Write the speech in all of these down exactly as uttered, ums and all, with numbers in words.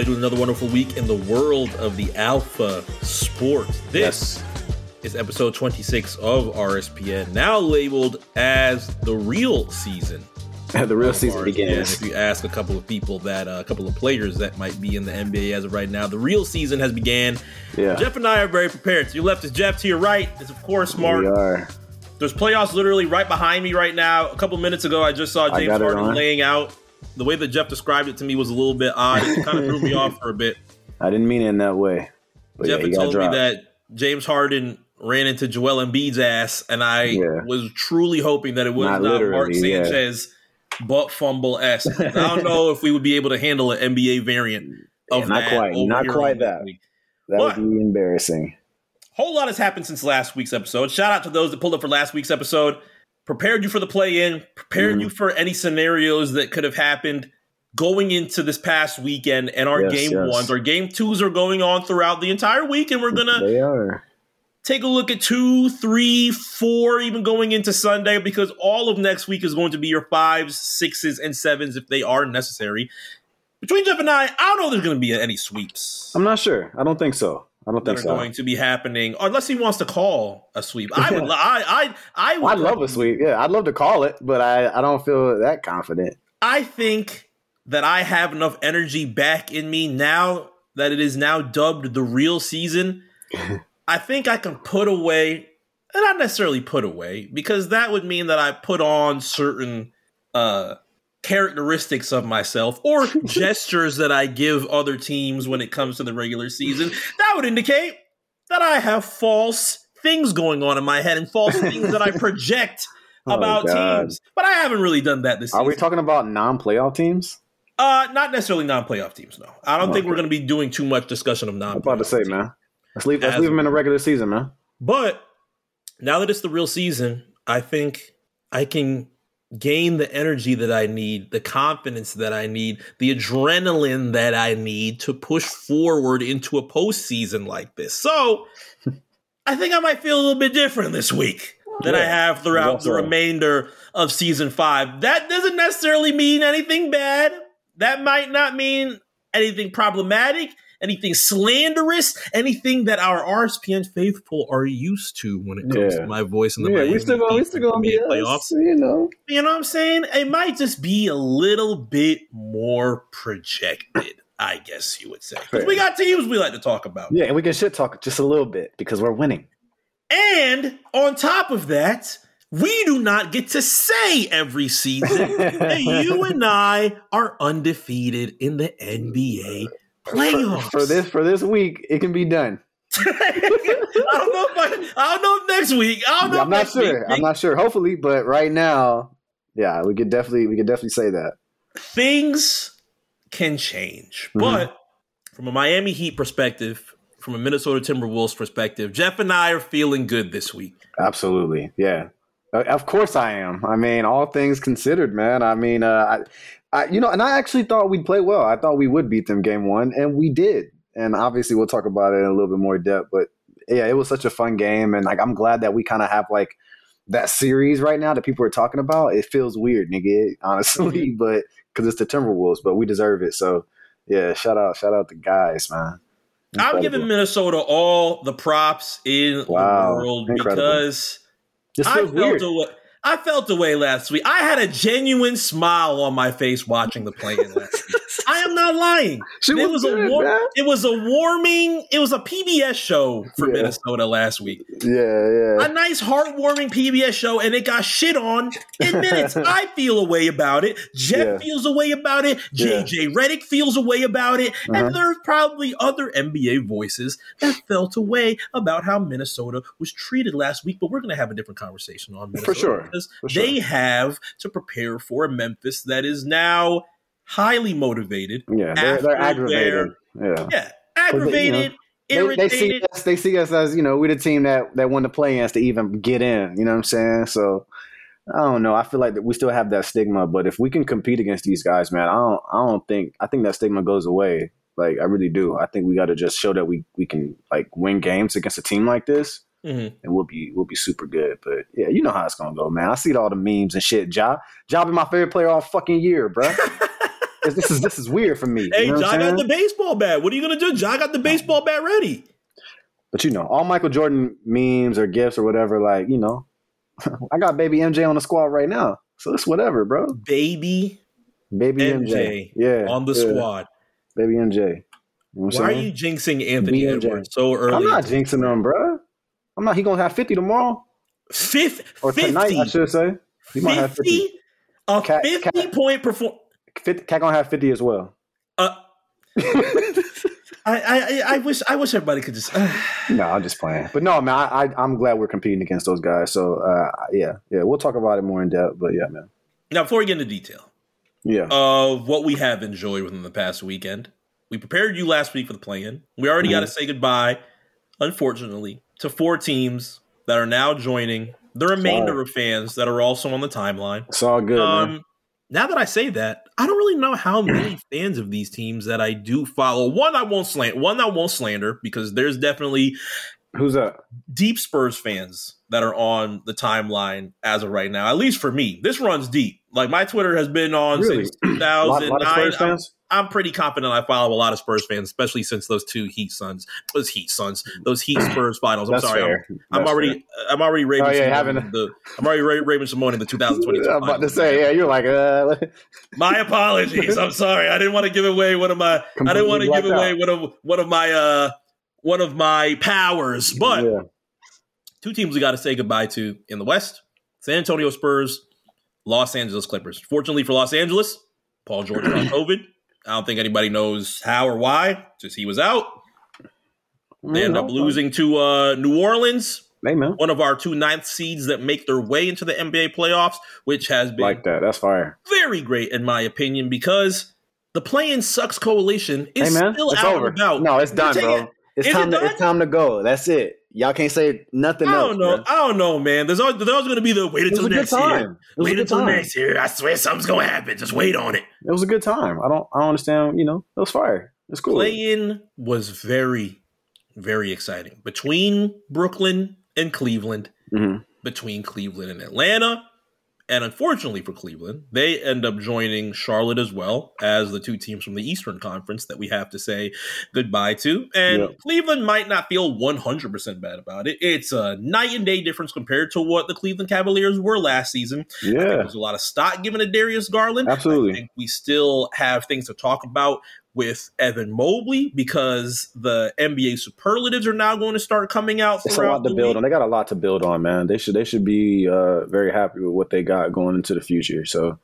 everybody, to another wonderful week in the world of the alpha sport. This yes. is episode twenty-six of R S P N, now labeled as the real season. The real season begins. If you ask a couple of people that, uh, a couple of players that might be in the N B A as of right now, the real season has began. Yeah. Jeff and I are very prepared. To your left is Jeff. To your right is, of course, Mark. We are. There's playoffs literally right behind me right now. A couple minutes ago, I just saw James Harden laying out. The way that Jeff described it to me was a little bit odd. It kind of threw me off for a bit. I didn't mean it in that way. But Jeff yeah, had told dropped. me that James Harden ran into Joel Embiid's ass, and I yeah. was truly hoping that it was not, not Mark Sanchez. Yeah. Butt fumble-esque. I don't know if we would be able to handle an N B A variant of yeah, not that. Quite, not quite that. Week. That but would be embarrassing. A whole lot has happened since last week's episode. Shout out to those that pulled up for last week's episode. Prepared you for the play-in. Prepared mm. you for any scenarios that could have happened going into this past weekend. And our yes, game yes. ones, our game twos are going on throughout the entire week. And we're going to... They are. Take a look at two, three, four, even going into Sunday, because all of next week is going to be your fives, sixes, and sevens if they are necessary. Between Jeff and I, I don't know if there's going to be any sweeps. I'm not sure. I don't think so. I don't think so. That are going to be happening, unless he wants to call a sweep. I would. I. I. I would. I'd love a sweep. Yeah, I'd love to call it, but I. I don't feel that confident. I think that I have enough energy back in me now that it is now dubbed the real season. I think I can put away, and not necessarily put away, because that would mean that I put on certain uh, characteristics of myself or gestures that I give other teams when it comes to the regular season. That would indicate that I have false things going on in my head and false things that I project oh about God. teams. But I haven't really done that this Are season. Are we talking about non-playoff teams? Uh, not necessarily non-playoff teams, no. I don't oh, think okay. we're going to be doing too much discussion of non-playoff teams. I'm about to say, teams. man. Let's leave, let's leave him in the regular season, man. But now that it's the real season, I think I can gain the energy that I need, the confidence that I need, the adrenaline that I need to push forward into a postseason like this. So I think I might feel a little bit different this week than yeah, I have throughout exactly. the remainder of season five. That doesn't necessarily mean anything bad. That might not mean anything problematic. Anything slanderous, anything that our R S P N faithful are used to when it comes yeah. to my voice in the yeah, we still going to be playoffs. You know, you know what I'm saying? It might just be a little bit more projected, I guess you would say. Because we got teams we like to talk about. Yeah, and we can shit talk just a little bit because we're winning. And on top of that, we do not get to say every season that you and I are undefeated in the N B A. Playoffs. For, for this for this week, it can be done. I don't know if I, I don't know if next week. I don't know. Yeah, I'm not next sure. Week. I'm not sure. Hopefully, but right now, yeah, we could definitely we could definitely say that things can change. Mm-hmm. But from a Miami Heat perspective, from a Minnesota Timberwolves perspective, Jeff and I are feeling good this week. Absolutely, yeah. Of course, I am. I mean, all things considered, man. I mean, uh, I. I, you know, and I actually thought we'd play well. I thought we would beat them game one, and we did. And obviously, we'll talk about it in a little bit more depth. But yeah, it was such a fun game, and like I'm glad that we kind of have like that series right now that people are talking about. It feels weird, nigga, honestly, but because it's the Timberwolves, but we deserve it. So yeah, shout out, shout out the guys, man. Incredible. I'm giving Minnesota all the props in wow. the world Incredible. because this I felt weird. A, I felt the way last week. I had a genuine smile on my face watching the play-in last week. I am not lying. She it was, was good, a war- it was a warming. It was a P B S show for yeah. Minnesota last week. Yeah, yeah. A nice, heartwarming P B S show, and it got shit on in minutes. I feel a way about it. Jeff yeah. feels a way about it. Yeah. J J Redick feels a way about it, uh-huh. and there's probably other N B A voices that felt a way about how Minnesota was treated last week. But we're gonna have a different conversation on Minnesota. For sure. Because For sure. they have to prepare for a Memphis that is now highly motivated. Yeah, they're, they're aggravated. Yeah. yeah, aggravated, they, you know, irritated. They, they, see us, they see us as, you know, we're the team that, that won the play-ins to even get in. You know what I'm saying? So, I don't know. I feel like that we still have that stigma. But if we can compete against these guys, man, I don't, I don't think – I think that stigma goes away. Like, I really do. I think we got to just show that we, we can, like, win games against a team like this. Mm-hmm. And we'll be we'll be super good, but yeah, you know how it's gonna go, man. I see all the memes and shit. Ja, Ja been my favorite player all fucking year, bro. this is this is weird for me. Hey, you know Ja got the baseball bat. What are you gonna do? Ja got the baseball bat ready. But you know, all Michael Jordan memes or gifts or whatever, like, you know, I got baby M J on the squad right now, so it's whatever, bro. Baby, baby M J, M J yeah, on the yeah. squad. Baby M J. You know Why saying? Are you jinxing Anthony Edwards so early? I'm not jinxing him, bro. I'm not. He gonna have fifty tomorrow. Fifth, or tonight, fifty. I should say. He might have fifty. A Cat, fifty Cat, point perform. Cat gonna have fifty as well. Uh, I, I I wish I wish everybody could just. Uh. No, I'm just playing. But no, man, I, I I'm glad we're competing against those guys. So uh, yeah, yeah, we'll talk about it more in depth. But yeah, man. Now, before we get into detail, yeah, of what we have enjoyed within the past weekend, we prepared you last week for the play-in. We already mm-hmm. got to say goodbye, unfortunately, to four teams that are now joining the remainder Sorry. of fans that are also on the timeline. It's all good. Um, man. Now that I say that, I don't really know how many fans of these teams that I do follow. One I won't slant. One I won't slander because there's definitely who's that deep Spurs fans that are on the timeline as of right now. At least for me, this runs deep. Like my Twitter has been on really? since two thousand nine. I'm pretty confident I follow a lot of Spurs fans, especially since those two Heat Suns, those Heat Suns, those Heat Spurs finals. I'm That's sorry, fair. I'm, I'm already, I'm already raving. Oh, yeah, having a... the, I'm already raving Simone in the two thousand twenty-two. I'm about finals. to say, yeah, you're like, uh... my apologies. I'm sorry, I didn't want to give away one of my, Completely I didn't want to give away out. one of one of my, uh, one of my powers. But yeah. two teams we got to say goodbye to in the West: San Antonio Spurs, Los Angeles Clippers. Fortunately for Los Angeles, Paul George got COVID. I don't think anybody knows how or why. Just he was out. They ended up losing to uh, New Orleans, Amen. one of our two ninth seeds that make their way into the N B A playoffs, which has been like that. That's fire. Very great, in my opinion, because the Play-In Sucks coalition is hey, still it's out over. and about. No, it's done, bro. It's is time. It to, done? It's time to go. That's it. Y'all can't say nothing else. I don't know. Bro. I don't know, man. There's always, there's always going to be the wait until next year. Wait until next year. I swear something's going to happen. Just wait on it. It was a good time. I don't I don't understand. You know, it was fire. It's cool. Play-in was very, very exciting. Between Brooklyn and Cleveland, mm-hmm. between Cleveland and Atlanta, and unfortunately for Cleveland, they end up joining Charlotte as well as the two teams from the Eastern Conference that we have to say goodbye to. And yep. Cleveland might not feel one hundred percent bad about it. It's a night and day difference compared to what the Cleveland Cavaliers were last season. Yeah. I think there's a lot of stock given to Darius Garland. Absolutely. I think we still have things to talk about with Evan Mobley because the N B A superlatives are now going to start coming out. It's a lot to build on. They got a lot to build on, man. They should they should be uh, very happy with what they got going into the future. So,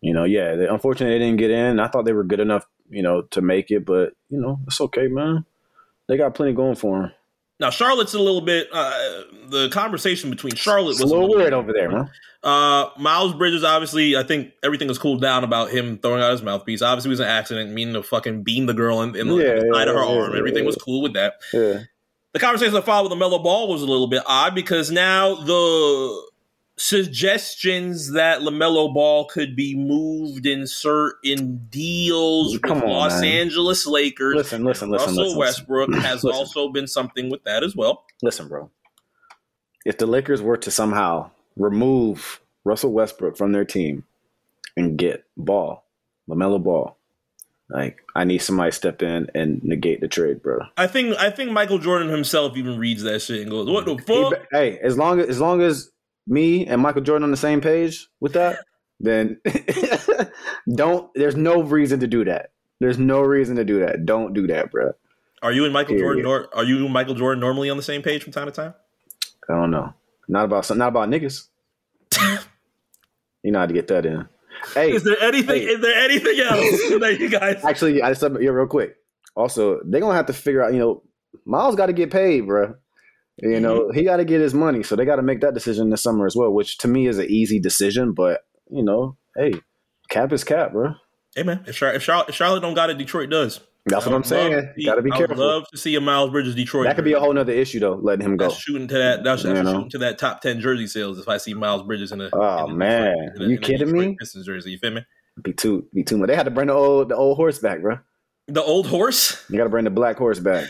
you know, yeah, they, unfortunately they didn't get in. I thought they were good enough, you know, to make it, but you know, it's okay, man. They got plenty going for them. Now Charlotte's a little bit. Uh, the conversation between Charlotte was it's a little weird over there, man. Uh, Miles Bridges, obviously, I think everything has cooled down about him throwing out his mouthpiece. Obviously, it was an accident, meaning to fucking beam the girl in, in yeah, the side yeah, of her yeah, arm. Yeah, everything yeah. was cool with that. Yeah. The conversation that followed with LaMelo Ball was a little bit odd because now the suggestions that LaMelo Ball could be moved in certain deals Come with on, Los man. Angeles Lakers. Listen, listen, listen. Russell listen, Westbrook listen. has listen. also been something with that as well. Listen, bro. If the Lakers were to somehow remove Russell Westbrook from their team and get Ball, LaMelo Ball, like, I need somebody to step in and negate the trade, bro. I think I think Michael Jordan himself even reads that shit and goes, "What the fuck?" He, hey, as long as as long as me and Michael Jordan on the same page with that, then don't. There's no reason to do that. There's no reason to do that. Don't do that, bro. Are you and Michael yeah, Jordan? Yeah. Are you and Michael Jordan normally on the same page from time to time? I don't know. Not about not about niggas. You know how to get that in. Hey, is there anything? Hey. Is there anything else that you guys? Actually, I just yeah, real quick. Also, they're gonna have to figure out. You know, Miles got to get paid, bro. You mm-hmm. know, he got to get his money, so they got to make that decision this summer as well. Which to me is an easy decision, but you know, hey, cap is cap, bro. Hey man, if Charlotte, if Charlotte, if Charlotte don't got it, Detroit does. That's what I'm saying. You got to be careful. I would love to see a Miles Bridges Detroit. That could be a whole nother issue, though, letting him go. That's shooting to that that's shooting to that top ten jersey sales if I see Miles Bridges in a Oh, in a, man. In a, in you in kidding me? Pistons jersey, you feel me? Be too, be too much. They had to bring the old the old horse back, bro. The old horse? You got to bring the black horse back.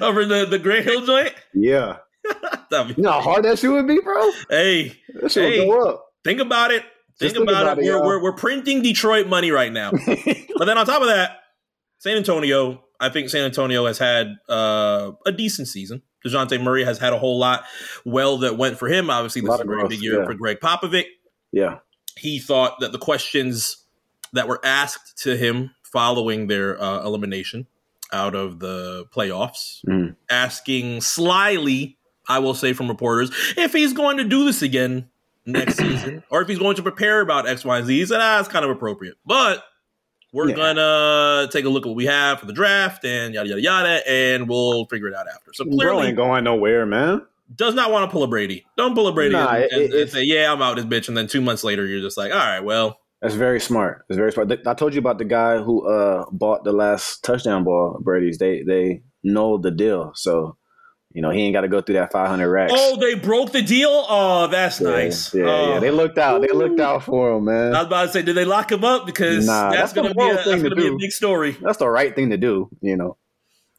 Over the, the Grant Hill joint? Yeah. You know how hard that shoe would be, bro? Hey. That shit hey, would go up. Think about it. Think about, think about it. it we're, we're, we're printing Detroit money right now. But then on top of that, San Antonio, I think San Antonio has had uh, a decent season. DeJounte Murray has had a whole lot well that went for him. Obviously, this is a very big year yeah. for Greg Popovich. Yeah. He thought that the questions that were asked to him following their uh, elimination out of the playoffs, mm. asking slyly, I will say from reporters, if he's going to do this again next season or if he's going to prepare about X, Y, and Z, he said, ah, it's kind of appropriate. But we're yeah. going to take a look at what we have for the draft and yada, yada, yada, and we'll figure it out after. So clearly, bro ain't going nowhere, man. Does not want to pull a Brady. Don't pull a Brady nah, and, it, and, and say, yeah, I'm out this bitch. And then two months later, you're just like, all right, well. That's very smart. That's very smart. I told you about the guy who uh, bought the last touchdown ball, Brady's. They they know the deal. So, you know, he ain't got to go through that five hundred racks. Oh, they broke the deal? Oh, that's yeah, nice. Yeah, uh, yeah. They looked out. Ooh. They looked out for him, man. I was about to say, did they lock him up? Because nah, that's, that's going to be a big story. That's the right thing to do, you know.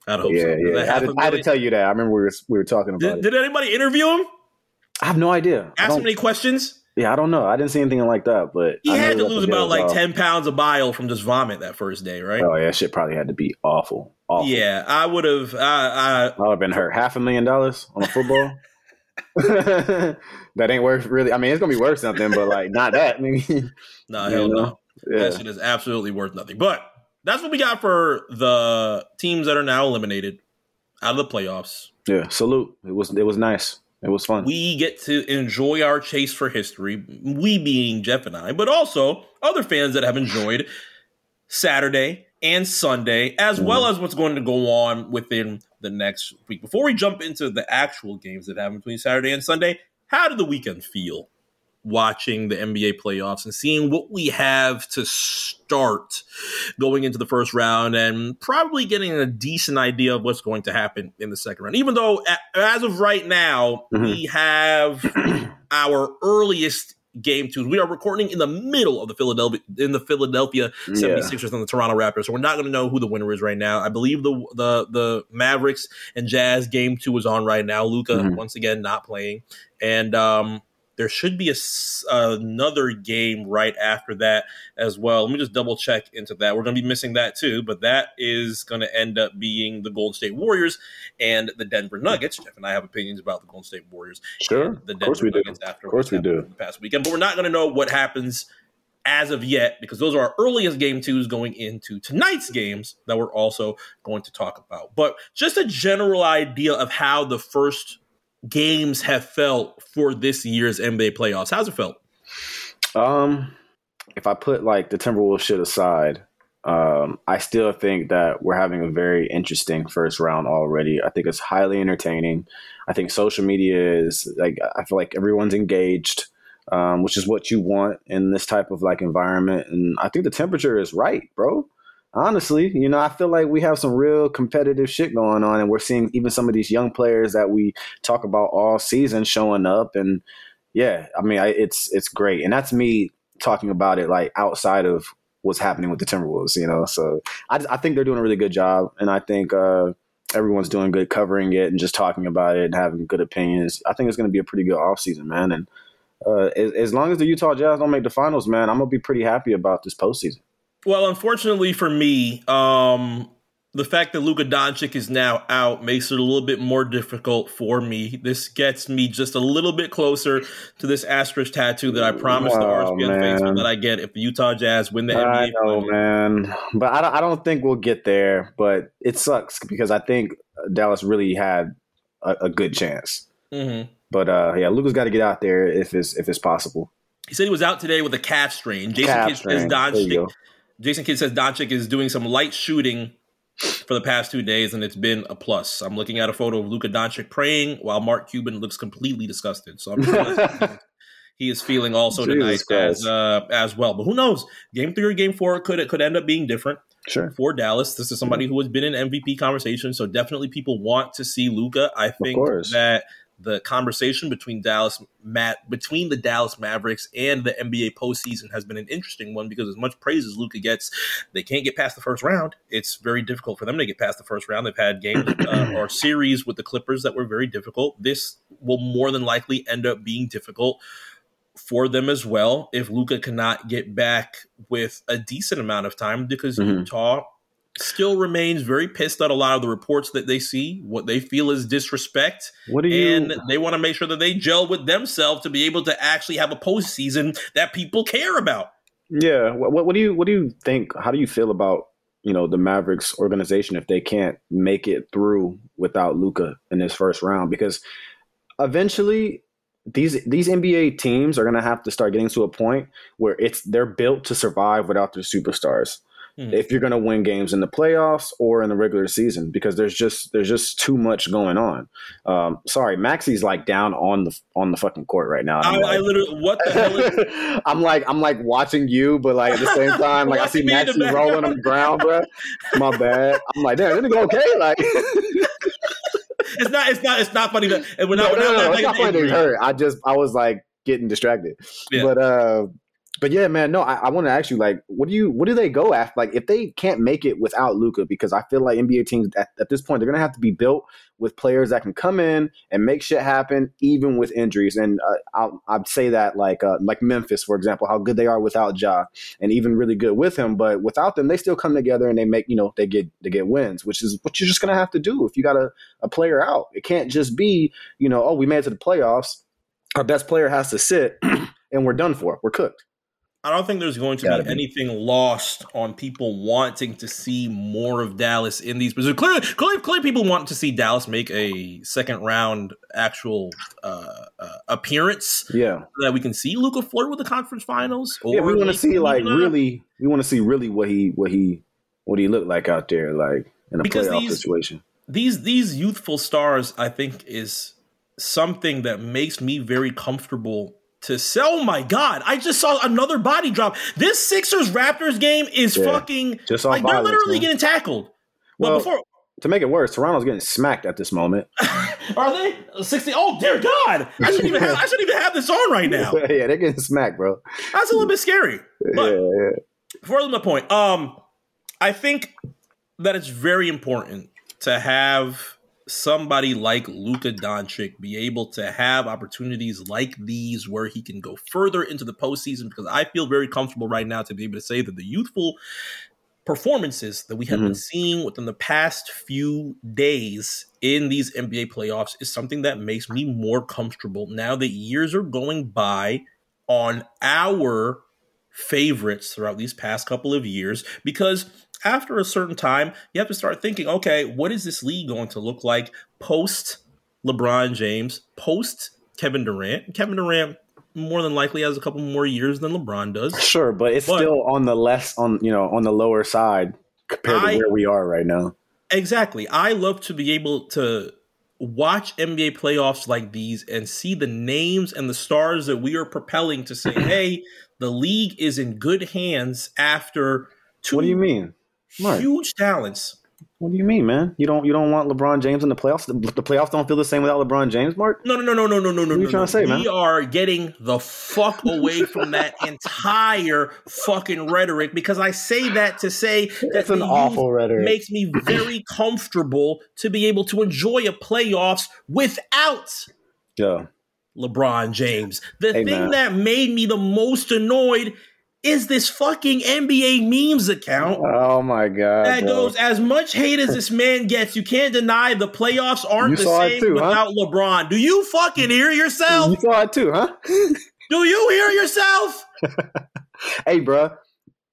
I'd hope yeah, so. Yeah. I had, to, I had to tell you that. I remember we were, we were talking about did, it. Did anybody interview him? I have no idea. Ask him any questions? Yeah, I don't know. I didn't see anything like that, but he I had to lose about like off. ten pounds of bile from just vomit that first day, right? Oh yeah, shit probably had to be awful. Awful. Yeah, I would have. I, I, I would have been hurt. Half a million dollars on a football. That ain't worth really. I mean, it's gonna be worth something, but like not that. no, nah, hell know? no. Yeah. That shit is absolutely worth nothing. But that's what we got for the teams that are now eliminated out of the playoffs. Yeah, salute. It was. It was nice. It was fun. We get to enjoy our chase for history, we being Jeff and I, but also other fans that have enjoyed Saturday and Sunday, as mm-hmm. well as what's going to go on within the next week. Before we jump into the actual games that happen between Saturday and Sunday, how did the weekend feel watching the N B A playoffs and seeing what we have to start going into the first round and probably getting a decent idea of what's going to happen in the second round, even though as of right now, mm-hmm. we have our earliest game twos. We are recording in the middle of the Philadelphia in the Philadelphia 76ers yeah. and the Toronto Raptors. So we're not going to know who the winner is right now. I believe the the the Mavericks and Jazz game two is on right now. Luka mm-hmm. once again, not playing. And, um, There should be a, uh, another game right after that as well. Let me just double check into that. We're going to be missing that too, but that is going to end up being the Golden State Warriors and the Denver Nuggets. Jeff and I have opinions about the Golden State Warriors. Sure, and the Denver of course we Nuggets do. After of course we do. The past weekend, but we're not going to know what happens as of yet because those are our earliest game twos going into tonight's games that we're also going to talk about. But just a general idea of how the first games have felt for this year's N B A playoffs. How's it felt? Um, if I put like the Timberwolves shit aside, um, I still think that we're having a very interesting first round already. I think it's highly entertaining. I think social media is like, I feel like everyone's engaged, um, which is what you want in this type of like environment. And I think the temperature is right, bro. Honestly, you know, I feel like we have some real competitive shit going on, and we're seeing even some of these young players that we talk about all season showing up. And yeah, I mean, I, it's it's great, and that's me talking about it like outside of what's happening with the Timberwolves, you know. So I, I think they're doing a really good job, and I think uh, everyone's doing good covering it and just talking about it and having good opinions. I think it's going to be a pretty good offseason, man. And uh, as, as long as the Utah Jazz don't make the finals, man, I'm gonna be pretty happy about this postseason. Well, unfortunately for me, um, the fact that Luka Doncic is now out makes it a little bit more difficult for me. This gets me just a little bit closer to this asterisk tattoo that I promised wow, the R S P N faithful that I get if the Utah Jazz win the N B A. I know, man. But I don't, I don't think we'll get there. But it sucks because I think Dallas really had a, a good chance. Mm-hmm. But uh, yeah, Luka's got to get out there if it's if it's possible. He said he was out today with a calf strain. Jason calf Kidd strain. Doncic. Jason Kidd says Doncic is doing some light shooting for the past two days, and it's been a plus. I'm looking at a photo of Luka Doncic praying while Mark Cuban looks completely disgusted. So I'm sure he is feeling also Jesus tonight as, uh, as well. But who knows? Game three or game four could it could end up being different sure. for Dallas. This is somebody who has been in M V P conversation, so definitely people want to see Luka. I think that the conversation between Dallas, Matt, between the Dallas Mavericks and the N B A postseason has been an interesting one because as much praise as Luka gets, they can't get past the first round. It's very difficult for them to get past the first round. They've had games uh, or series with the Clippers that were very difficult. This will more than likely end up being difficult for them as well if Luka cannot get back with a decent amount of time, because mm-hmm. Utah still remains very pissed at a lot of the reports that they see, what they feel is disrespect. What do you, and they want to make sure that they gel with themselves to be able to actually have a postseason that people care about. Yeah. What, what do you, what do you think? How do you feel about, you know, the Mavericks organization if they can't make it through without Luka in this first round? Because eventually these these N B A teams are going to have to start getting to a point where it's they're built to survive without their superstars. Mm. If you're going to win games in the playoffs or in the regular season, because there's just there's just too much going on. Um, sorry, Maxey's like down on the on the fucking court right now. I, like, I literally, what the hell? Is- I'm like I'm like watching you, but like at the same time, like I see Maxey rolling on the ground, bro. My bad. I'm like, damn, this nigga okay? Like. It's not. It's not. It's not funny. That, we're not. No, we're no, not, no, no, it's not funny to hurt. I just. I was like getting distracted. Yeah. But uh, but yeah, man. No, I, I want to ask you. Like, what do you? What do they go after? Like, if they can't make it without Luka, because I feel like N B A teams at, at this point they're gonna have to be built with players that can come in and make shit happen, even with injuries. And uh, I'll I'd say that like uh, like Memphis, for example, how good they are without Ja, and even really good with him. But without them, they still come together and they make you know they get they get wins, which is what you're just gonna have to do if you got a, a player out. It can't just be you know oh we made it to the playoffs, our best player has to sit, and we're done for. We're cooked. I don't think there's going to be, be anything lost on people wanting to see more of Dallas in these positions. Clearly, clearly, clearly people want to see Dallas make a second round actual uh, uh, appearance. Yeah, so that we can see Luka flirt with the conference finals. Or yeah, we want to see like Luka. really, we want to see really what he what he what he looked like out there, like in a because playoff these, situation. These these youthful stars, I think, is something that makes me very comfortable. To sell, oh my God, I just saw another body drop. This Sixers-Raptors game is yeah, fucking – like violence, they're literally man. getting tackled. Well, but before, to make it worse, Toronto's getting smacked at this moment. Are they? sixty Oh, dear God. I shouldn't, even have, I shouldn't even have this on right now. Yeah, they're getting smacked, bro. That's a little bit scary. But yeah, yeah. Further to my point, um, I think that it's very important to have – somebody like Luka Doncic be able to have opportunities like these where he can go further into the postseason, because I feel very comfortable right now to be able to say that the youthful performances that we have mm-hmm. been seeing within the past few days in these N B A playoffs is something that makes me more comfortable now that years are going by on our favorites throughout these past couple of years, because after a certain time, you have to start thinking, okay, what is this league going to look like post LeBron James, post Kevin Durant? Kevin Durant more than likely has a couple more years than LeBron does. Sure, but it's but still on the less on you know on the lower side compared I, to where we are right now. Exactly. I love to be able to watch N B A playoffs like these and see the names and the stars that we are propelling to say, hey, the league is in good hands after two. What do you mean? Mark. Huge talents. What do you mean, man? You don't you don't want LeBron James in the playoffs? The, the playoffs don't feel the same without LeBron James, Mark? No, no, no, no, no, no, no, no. What are you no, trying no. to say, man? We are getting the fuck away from that entire fucking rhetoric, because I say that to say that it's an awful rhetoric. Makes me very comfortable to be able to enjoy a playoffs without yeah. LeBron James. The hey, thing man. that made me the most annoyed is this fucking N B A memes account. Oh, my God. That bro. goes, as much hate as this man gets, you can't deny the playoffs aren't you the same too, without huh? LeBron. Do you fucking hear yourself? You saw it too, huh? Do you hear yourself? Hey, bro,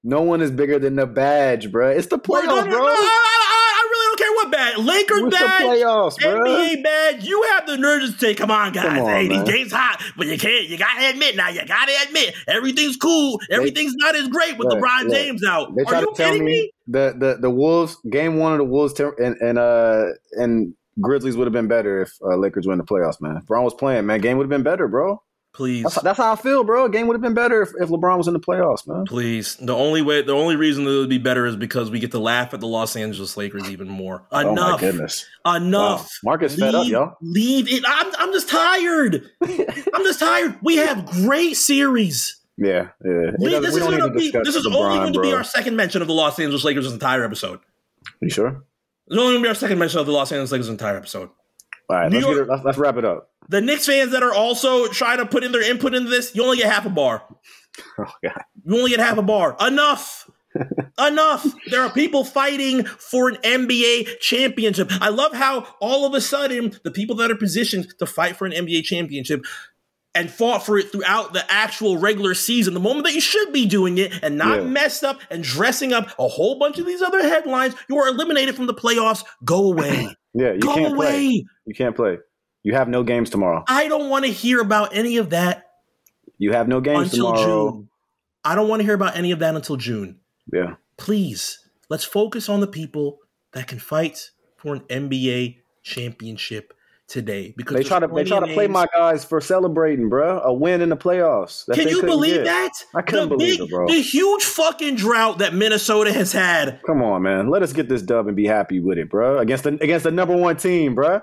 no one is bigger than the badge, bro. It's the playoffs, no, no, bro. No, I, I, I really don't care what badge. Lakers What's badge, the playoffs, N B A bro? badge. You have the nerve to say, come on, guys. Come on, hey, man. These games hot, but you can't. You got to admit now. You got to admit. Everything's cool. Everything's they, not as great with look, LeBron look, James out. They Are you to tell kidding me? me? The, the, the Wolves, game one of the Wolves ter- and, and, uh, and Grizzlies would have been better if uh, Lakers win the playoffs, man. If LeBron was playing, man, game would have been better, bro. Please. That's, that's how I feel, bro. A game would have been better if, if LeBron was in the playoffs, man. Please. The only way, the only reason that it would be better is because we get to laugh at the Los Angeles Lakers even more. Enough. Oh my goodness. Enough. Wow. Marcus leave, fed up, y'all. Leave it. I'm, I'm just tired. I'm just tired. We have great series. Yeah, yeah. Leave, this, is gonna be, this is LeBron, only going to bro. be our second mention of the Los Angeles Lakers this entire episode. You sure? It's only going to be our second mention of the Los Angeles Lakers entire episode. All right, let's, get, let's, let's wrap it up. The Knicks fans that are also trying to put in their input into this, you only get half a bar. Oh, God. You only get half a bar. Enough. Enough. There are people fighting for an N B A championship. I love how all of a sudden the people that are positioned to fight for an N B A championship and fought for it throughout the actual regular season, the moment that you should be doing it and not yeah. messed up and dressing up a whole bunch of these other headlines, you are eliminated from the playoffs. Go away. Yeah, you Go can't away. play. You can't play. You have no games tomorrow. I don't want to hear about any of that. You have no games until tomorrow. June. I don't want to hear about any of that until June. Yeah. Please, let's focus on the people that can fight for an N B A championship today. Because they try to they try to play my guys for celebrating, bro. A win in the playoffs. Can you believe that? I couldn't believe it, bro. The huge fucking drought that Minnesota has had. Come on, man. Let us get this dub and be happy with it, bro. Against the against the number one team, bro.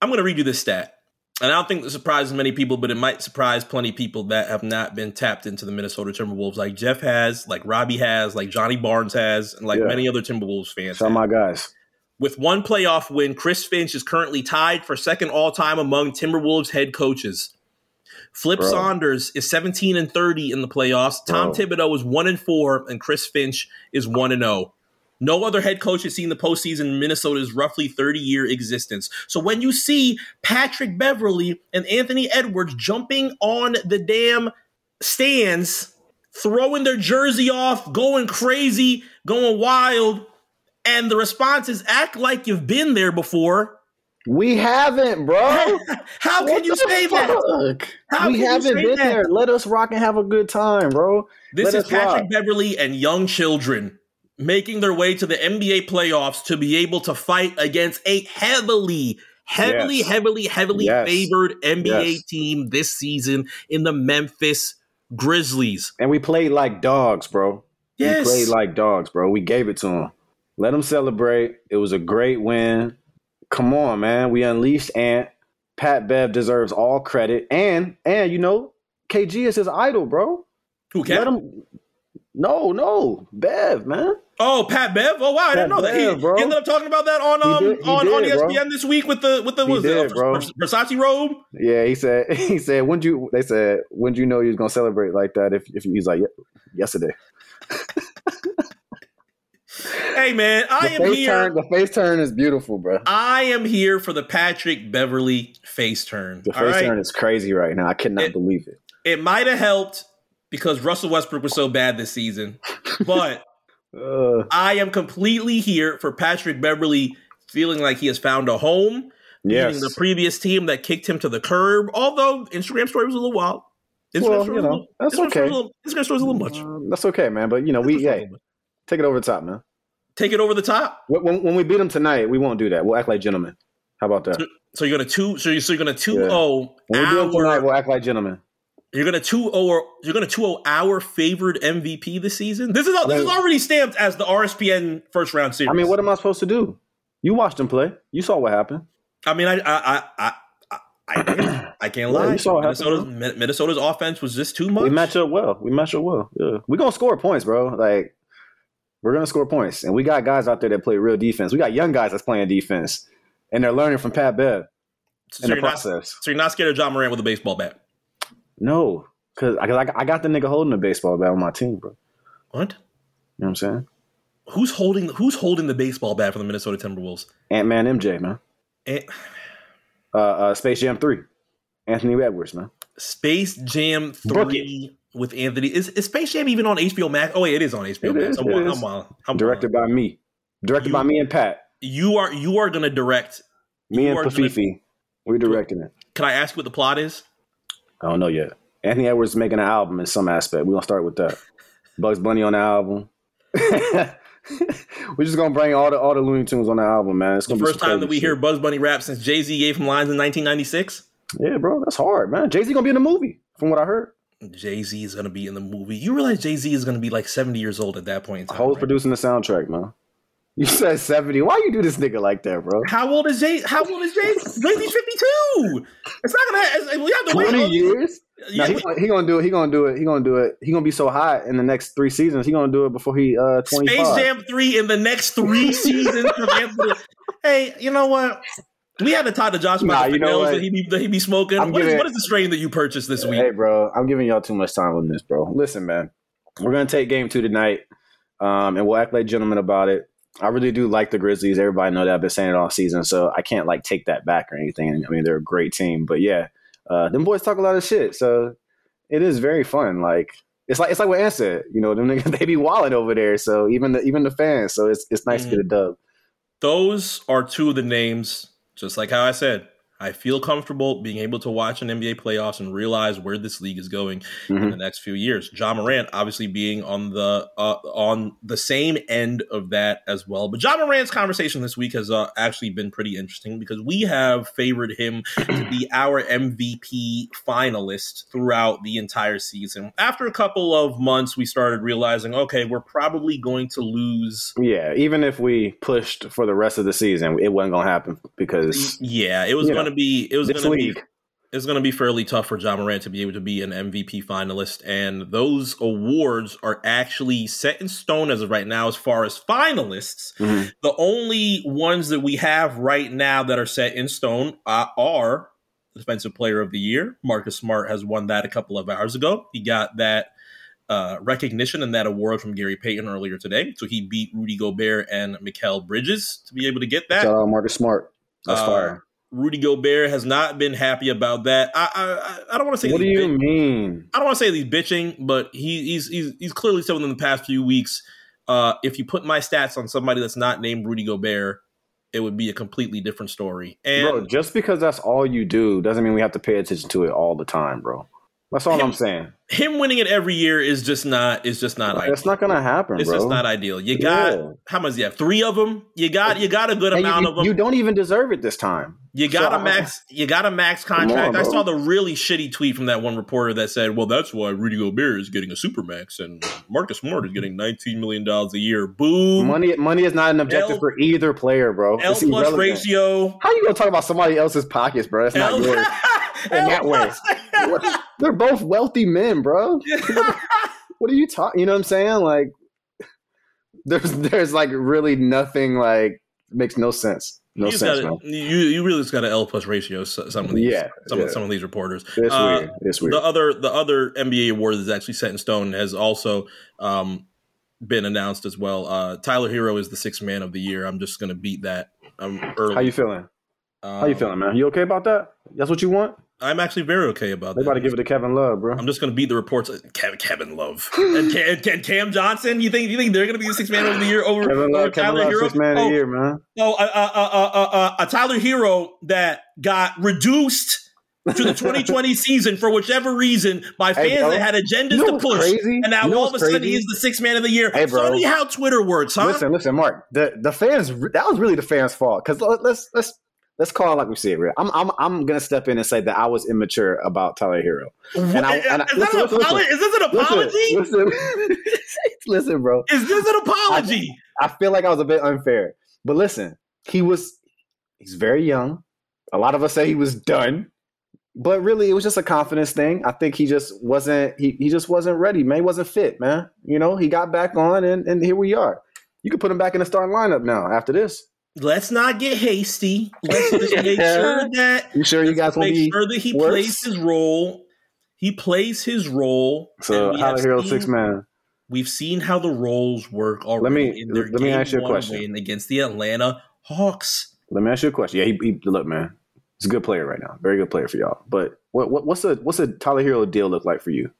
I'm going to read you this stat. And I don't think it surprises many people, but it might surprise plenty of people that have not been tapped into the Minnesota Timberwolves like Jeff has, like Robbie has, like Johnny Barnes has, and like yeah. many other Timberwolves fans. Some of my guys. With one playoff win, Chris Finch is currently tied for second all-time among Timberwolves head coaches. Flip Bro. Saunders is seventeen and thirty in the playoffs. Tom Bro. Thibodeau is one and four, and Chris Finch is one and oh. No other head coach has seen the postseason in Minnesota's roughly thirty-year existence. So when you see Patrick Beverley and Anthony Edwards jumping on the damn stands, throwing their jersey off, going crazy, going wild, and the response is act like you've been there before. We haven't, bro. How can you say that? We haven't been there. Let us rock and have a good time, bro. This is Patrick Beverley and young children making their way to the N B A playoffs to be able to fight against a heavily, heavily, yes. heavily, heavily yes. favored N B A yes. team this season in the Memphis Grizzlies. And we played like dogs, bro. Yes. We played like dogs, bro. We gave it to them. Let them celebrate. It was a great win. Come on, man. We unleashed Ant. Pat Bev deserves all credit. And, and you know, K G is his idol, bro. Who can? Let him... No, no. Bev, man. Oh, Pat Bev? Oh, wow. I Pat didn't know that. Bev, he, he ended up talking about that on um did, on, did, on E S P N bro. This week with the with the what was did, it, bro. Versace robe. Yeah, he said he said when you they said when you know you was gonna celebrate like that if if he's like yesterday. Hey man, I the am face here. Turn, the face turn is beautiful, bro. I am here for the Patrick Beverley face turn. The face right? turn is crazy right now. I cannot it, believe it. It might have helped because Russell Westbrook was so bad this season, but uh, I am completely here for Patrick Beverley feeling like he has found a home, yes. beating the previous team that kicked him to the curb, although Instagram story was a little wild. Instagram well, story you know, was a little, that's Instagram okay. Little, Instagram story was a little much. Um, that's okay, man, but, you know, we yeah, take it over the top, man. Take it over the top? When, when we beat them tonight, we won't do that. We'll act like gentlemen. How about that? So, so you're going to two. So you're, so you're going to two yeah. oh. When we beat them tonight, we'll act like gentlemen. You're gonna two oh. You're gonna two oh our favored M V P this season. This is this is already stamped as the R S P N first round series. I mean, what am I supposed to do? You watched him play. You saw what happened. I mean, I I I I, I, can't, I can't lie. Yeah, you saw what Minnesota's, happened, Minnesota's offense was just too much. We match up well. We match up well. Yeah, we're gonna score points, bro. Like we're gonna score points, and we got guys out there that play real defense. We got young guys that's playing defense, and they're learning from Pat Bev so in the process. Not, so you're not scared of Ja Morant with a baseball bat. No, because I, I got the nigga holding the baseball bat on my team, bro. What? You know what I'm saying? Who's holding Who's holding the baseball bat for the Minnesota Timberwolves? Ant-Man M J, man. Ant- uh, uh, Space Jam three. Anthony Edwards, man. Space Jam three with Anthony. Is, is Space Jam even on H B O Max? Oh, wait, it is on H B O Max. I'm on, I'm on, I'm Directed on. by me. Directed you, by me and Pat. You are you are going to direct. Me and Pafifi. We're directing it. Can I ask what the plot is? I don't know yet. Anthony Edwards is making an album in some aspect. We're going to start with that. Bugs Bunny on the album. We're just going to bring all the all the Looney Tunes on the album, man. It's the first time that we shit. hear Bugs Bunny rap since Jay-Z gave him lines in nineteen ninety-six? Yeah, bro. That's hard, man. Jay-Z going to be in the movie, from what I heard. Jay-Z is going to be in the movie. You realize Jay-Z is going to be like seventy years old at that point in time, I was right? producing the soundtrack, man. You said seventy. Why you do this nigga like that, bro? How old is Jay? How old is Jay? Jay-Z's fifty-two. It's not gonna. We have to wait twenty years. No, he, he gonna do it. He gonna do it. He gonna do it. He gonna be so hot in the next three seasons. He gonna do it before he uh twenty-five. Space Jam three in the next three seasons. Hey, you know what? Do we have to tie to Josh nah, about the you know what? that he be that he be smoking? What, giving, is, what is the strain that you purchased this week? Hey, bro, I'm giving y'all too much time on this, bro. Listen, man, we're gonna take game two tonight, um, and we'll act like gentlemen about it. I really do like the Grizzlies. Everybody know that. I've been saying it all season, so I can't like take that back or anything. I mean, they're a great team, but yeah, uh, them boys talk a lot of shit, so it is very fun. Like it's like it's like what Ant said. You know, them niggas they be wilding over there. So even the even the fans. So it's it's nice mm. to get a dub. Those are two of the names. Just like how I said, I feel comfortable being able to watch an N B A playoffs and realize where this league is going mm-hmm. in the next few years. Ja Morant obviously being on the uh, on the same end of that as well. But Ja Morant's conversation this week has uh, actually been pretty interesting because we have favored him to be our M V P finalist throughout the entire season. After a couple of months, we started realizing, okay, we're probably going to lose. Yeah, even if we pushed for the rest of the season, it wasn't going to happen because yeah, it was going to be it was going to be it's going to be fairly tough for Ja Morant to be able to be an M V P finalist, and those awards are actually set in stone as of right now as far as finalists. Mm-hmm. The only ones that we have right now that are set in stone uh, are Defensive Player of the Year. Marcus Smart has won that a couple of hours ago. He got that uh, recognition and that award from Gary Payton earlier today, so he beat Rudy Gobert and Michael Bridges to be able to get that. Uh, Marcus Smart. That's uh, fire. Rudy Gobert has not been happy about that. I I, I don't want to say. What do you bitch- mean? I don't want to say he's bitching, but he, he's he's he's clearly someone in the past few weeks. Uh, if you put my stats on somebody that's not named Rudy Gobert, it would be a completely different story. And bro, just because that's all you do doesn't mean we have to pay attention to it all the time, bro. That's all him, I'm saying. Him winning it every year is just not is just not. It's ideal. It's not gonna happen. It's bro. just not ideal. You got yeah. how much? You have three of them. You got you got a good and amount you, of them. You don't even deserve it this time. You got so, a max. You got a max contract. On, I saw the really shitty tweet from that one reporter that said, "Well, that's why Rudy Gobert is getting a supermax and Marcus Smart is getting nineteen million dollars a year." Boom. Money money is not an objective L, for either player, bro. L plus irrelevant. ratio. How you gonna talk about somebody else's pockets, bro? That's L, not yours. In L that way. They're both wealthy men, bro. What are you talking? You know what I'm saying? Like, there's there's like really nothing. Like, makes no sense. No you sense. Gotta, you you really just got an L plus ratio. So, some of these, yeah, some yeah. some of these reporters. It's uh, weird. It's weird. The other the other N B A award that's actually set in stone has also um, been announced as well. Uh, Tyler Herro is the sixth man of the year. I'm just gonna beat that. Um, early. How you feeling? Um, How you feeling, man? You okay about that? That's what you want. I'm actually very okay about that. They about to give it to Kevin Love, bro. I'm just going to beat the reports. Kevin, Kevin Love and Cam, Cam, Cam Johnson. You think you think they're going to be the sixth man of the year over Kevin Love? Over Kevin Tyler Love, sixth man of the year, man. No, a, a, a, a, a Tyler Herro that got reduced to the twenty twenty season for whichever reason by fans hey, that had agendas you know to push, crazy? and now you know all of a crazy? sudden he's the sixth man of the year. Hey, bro. Funny how Twitter works, huh? Listen, listen, Mark. The the fans. That was really the fans' fault because let's let's. Let's call it like we see it, real. I'm I'm I'm gonna step in and say that I was immature about Tyler Herro. And I, and I, is, listen, listen, listen, is this an apology? Listen, listen, listen, bro. Is this an apology? I, I feel like I was a bit unfair, but listen, he was he's very young. A lot of us say he was done, but really, it was just a confidence thing. I think he just wasn't he he just wasn't ready, man. He wasn't fit, man. You know, he got back on, and and here we are. You can put him back in the starting lineup now after this. Let's not get hasty. Let's just make sure that you sure you guys make sure that he worse? plays his role. He plays his role. So Tyler Herro six man. We've seen how the roles work already. Let me in their let game me ask you a question win against the Atlanta Hawks. Let me ask you a question. Yeah, he, he look, man, he's a good player right now. Very good player for y'all. But what, what what's a what's a Tyler Herro deal look like for you?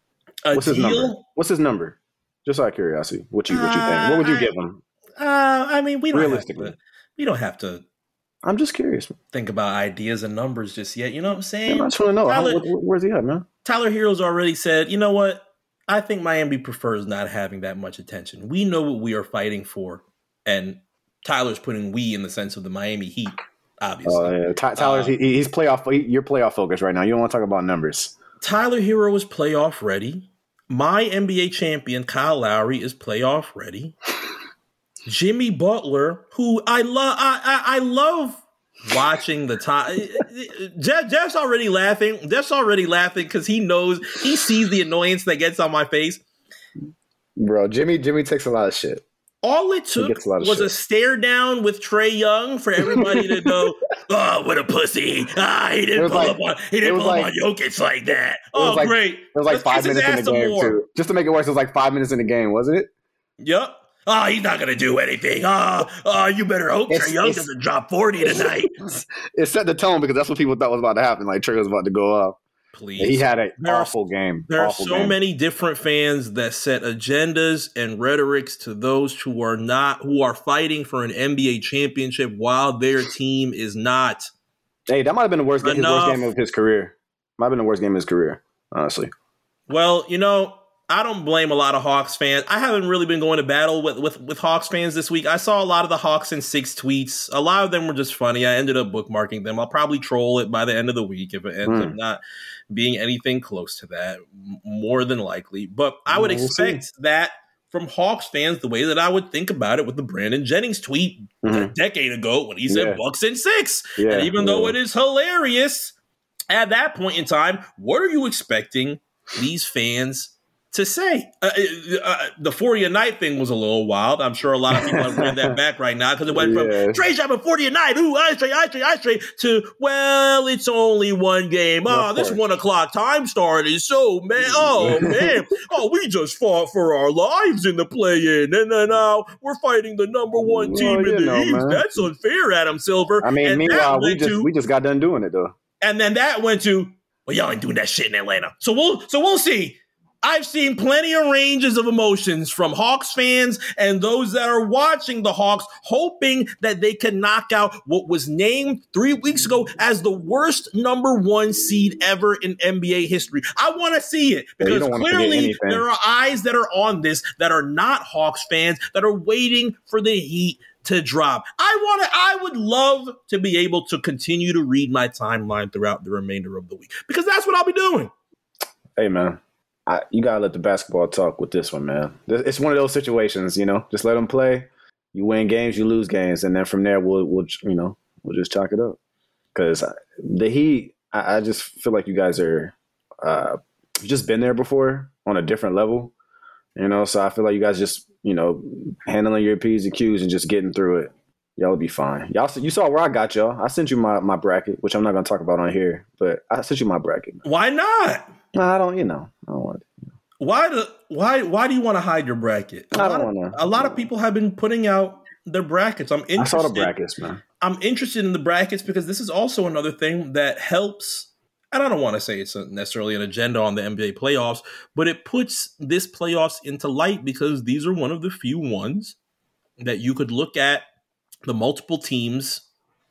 A what's deal? his number? What's his number? Just out of curiosity, what you what you uh, think? What would you I, give him? Uh, I mean, we realistically. Don't have to, We don't have to. I'm just curious. Think about ideas and numbers just yet. You know what I'm saying? Yeah, I just want to know. Tyler, How, where's he at, man? Tyler Herro's already said, you know what? I think Miami prefers not having that much attention. We know what we are fighting for. And Tyler's putting we in the sense of the Miami Heat, obviously. Oh, yeah. Ty- Tyler's um, he, he's playoff. He, you're playoff focused right now. You don't want to talk about numbers. Tyler Herro is playoff ready. My N B A champion, Kyle Lowry, is playoff ready. Jimmy Butler, who I love, I, I I love watching the time. Jeff, Jeff's already laughing. Jeff's already laughing because he knows he sees the annoyance that gets on my face. Bro, Jimmy Jimmy takes a lot of shit. All it took a was shit. a stare down with Trey Young for everybody to go, oh, what a pussy. Ah, he didn't pull like, up on he didn't pull like, up on Jokic like that. Oh, like, great. It was like Let's five minutes in the game, more. too. Just to make it worse, it was like five minutes in the game, wasn't it? Yep. Oh, he's not going to do anything. Oh, oh, you better hope it's, Trey Young it's, doesn't drop forty tonight. It set the tone because that's what people thought was about to happen. Like, Trey was about to go up. Please. He had an there awful are, game. There awful are so game. many different fans that set agendas and rhetorics to those who are not, who are fighting for an N B A championship while their team is not. Hey, that might have been the worst, his worst game of his career. Might have been the worst game of his career, honestly. Well, you know, I don't blame a lot of Hawks fans. I haven't really been going to battle with, with, with Hawks fans this week. I saw a lot of the Hawks in six tweets. A lot of them were just funny. I ended up bookmarking them. I'll probably troll it by the end of the week if it ends mm. up not being anything close to that, more than likely. But I would we'll expect see. that from Hawks fans the way that I would think about it with the Brandon Jennings tweet mm-hmm. a decade ago when he said yeah. Bucks in six. Yeah. And even yeah. though it is hilarious, at that point in time, what are you expecting these fans to say? Uh, uh, the forty a night thing was a little wild. I'm sure a lot of people have read that back right now because it went yeah. from Trey dropping forty a night, ooh, I Trey, I Trey, I Trey, to, well, it's only one game. Oh, this one o'clock time start is so, man, oh, man. Oh, we just fought for our lives in the play-in, and then now we're fighting the number one team well, in the know, East. Man. That's unfair, Adam Silver. I mean, and meanwhile, we just, to, we just got done doing it, though. And then that went to, well, y'all ain't doing that shit in Atlanta. So we'll, So we'll see. I've seen plenty of ranges of emotions from Hawks fans and those that are watching the Hawks, hoping that they can knock out what was named three weeks ago as the worst number one seed ever in N B A history. I want to see it because yeah, clearly there are eyes that are on this that are not Hawks fans that are waiting for the Heat to drop. I want to, I would love to be able to continue to read my timeline throughout the remainder of the week because that's what I'll be doing. Hey, man. I, you got to let the basketball talk with this one, man. It's one of those situations, you know, just let them play. You win games, you lose games. And then from there, we'll, we'll you know, we'll just chalk it up. Because the Heat, I, I just feel like you guys are uh, you've just been there before on a different level, you know. So I feel like you guys just, you know, handling your P's and Q's and just getting through it. Y'all will be fine. Y'all, you saw where I got y'all. I sent you my, my bracket, which I'm not going to talk about on here, but I sent you my bracket. Man. Why not? No, I don't, you know, I don't want to. You know. Why do why why do you want to hide your bracket? A I don't want to. A lot of people have been putting out their brackets. I'm interested. I saw the brackets, man. I'm interested in the brackets because this is also another thing that helps. And I don't want to say it's necessarily an agenda on the N B A playoffs, but it puts this playoffs into light because these are one of the few ones that you could look at the multiple teams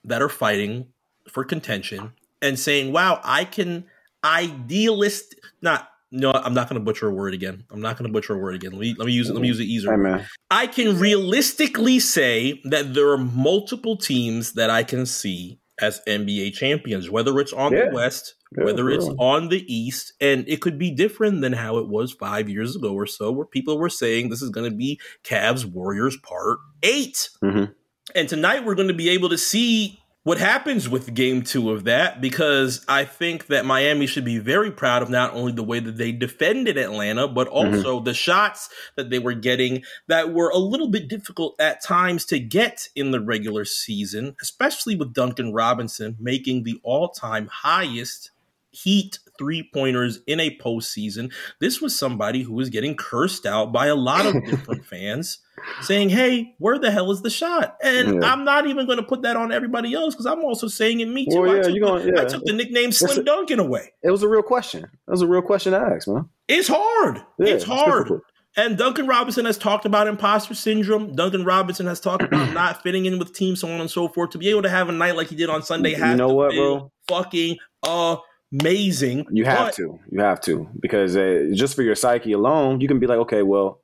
that are fighting for contention and saying, wow, I can – idealist, not no. I'm not going to butcher a word again. I'm not going to butcher a word again. Let me let me use it. Let me use it easier. Hey, I can realistically say that there are multiple teams that I can see as N B A champions, whether it's on yeah. the West, yeah, whether really. it's on the East, and it could be different than how it was five years ago or so, where people were saying this is going to be Cavs Warriors Part Eight. Mm-hmm. And tonight we're going to be able to see what happens with game two of that, because I think that Miami should be very proud of not only the way that they defended Atlanta, but also mm-hmm. the shots that they were getting that were a little bit difficult at times to get in the regular season, especially with Duncan Robinson making the all-time highest Heat three-pointers in a postseason. This was somebody who was getting cursed out by a lot of different fans saying, hey, where the hell is the shot? And yeah. I'm not even going to put that on everybody else because I'm also saying it me too. Well, yeah, I, took you gonna, the, yeah. I took the nickname Slim it's Duncan away. A, it was a real question. It was a real question to ask, man. It's hard. Yeah, it's hard. It's and Duncan Robinson has talked about imposter syndrome. Duncan Robinson has talked about not fitting in with teams, so on and so forth. To be able to have a night like he did on Sunday has you know to what, bro? fucking uh. amazing. You have but, to. You have to. Because uh, just for your psyche alone, you can be like, okay, well,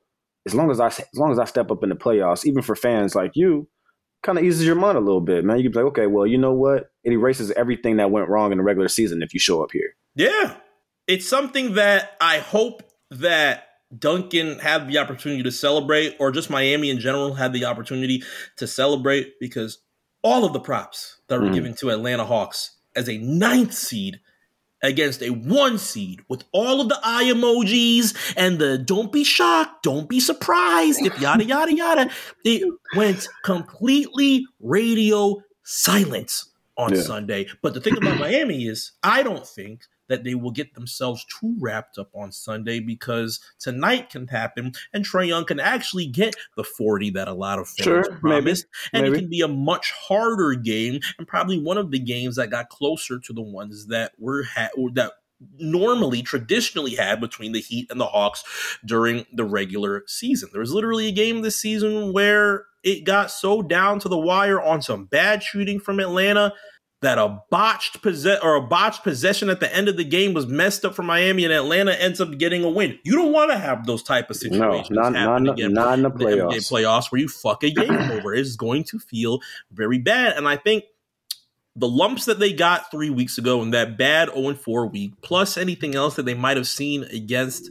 as long as I as long as I step up in the playoffs, even for fans like you, kind of eases your mind a little bit, man. You can be like, okay, well, you know what? It erases everything that went wrong in the regular season if you show up here. Yeah. It's something that I hope that Duncan had the opportunity to celebrate, or just Miami in general had the opportunity to celebrate, because all of the props that were mm. given to Atlanta Hawks as a ninth seed against a one seed with all of the eye emojis and the don't be shocked, don't be surprised, if yada, yada, yada. It went completely radio silent on yeah. Sunday. But the thing about Miami is I don't think that they will get themselves too wrapped up on Sunday, because tonight can happen and Trey Young can actually get the forty that a lot of fans sure, promised. Maybe, and maybe. It can be a much harder game, and probably one of the games that got closer to the ones that were ha- or that normally traditionally had between the Heat and the Hawks during the regular season. There was literally a game this season where it got so down to the wire on some bad shooting from Atlanta that a botched possess or a botched possession at the end of the game was messed up for Miami, and Atlanta ends up getting a win. You don't want to have those type of situations. No, not, happen not, again not in the playoffs. The N B A playoffs where you fuck a game over. It's going to feel very bad. And I think the lumps that they got three weeks ago in that bad oh and four week, plus anything else that they might have seen against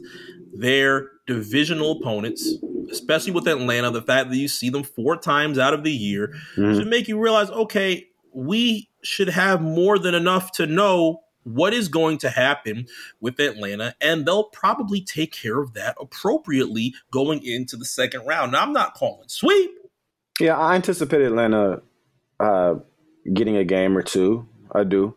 their divisional opponents, especially with Atlanta, the fact that you see them four times out of the year, mm. should make you realize, okay, we should have more than enough to know what is going to happen with Atlanta, and they'll probably take care of that appropriately going into the second round. Now, I'm not calling sweep. Yeah, I anticipate Atlanta uh, getting a game or two. I do.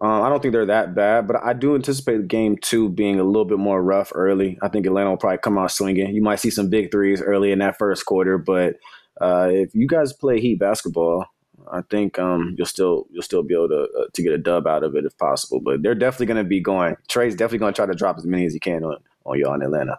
Uh, I don't think they're that bad, but I do anticipate game two being a little bit more rough early. I think Atlanta will probably come out swinging. You might see some big threes early in that first quarter, but uh, if you guys play Heat basketball, I think um, you'll still you'll still be able to uh, to get a dub out of it if possible. But they're definitely going to be going. Trey's definitely going to try to drop as many as he can on, on y'all in Atlanta.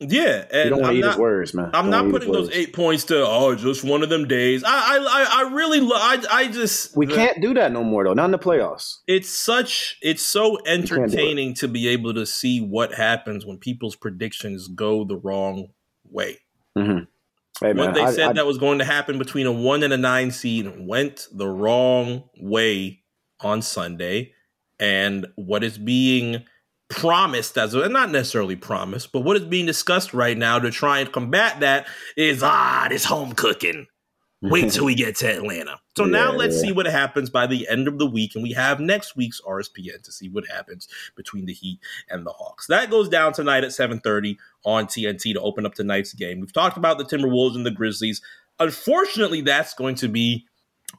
Yeah, and you don't want to eat not, his words, man. I'm not putting those eight points to oh, just one of them days. I I I really lo- I I just we the, can't do that no more though. Not in the playoffs. It's such it's so entertaining to be able to see what happens when people's predictions go the wrong way. Mm-hmm. Hey, man, what they I, said I, that was going to happen between a one and a nine seed went the wrong way on Sunday. And what is being promised as a, not necessarily promised, but what is being discussed right now to try and combat that is, ah, this home cooking. Wait till we get to Atlanta. So yeah, now let's yeah. see what happens by the end of the week. And we have next week's R S P N to see what happens between the Heat and the Hawks. That goes down tonight at seven thirty on T N T to open up tonight's game. We've talked about the Timberwolves and the Grizzlies. Unfortunately, that's going to be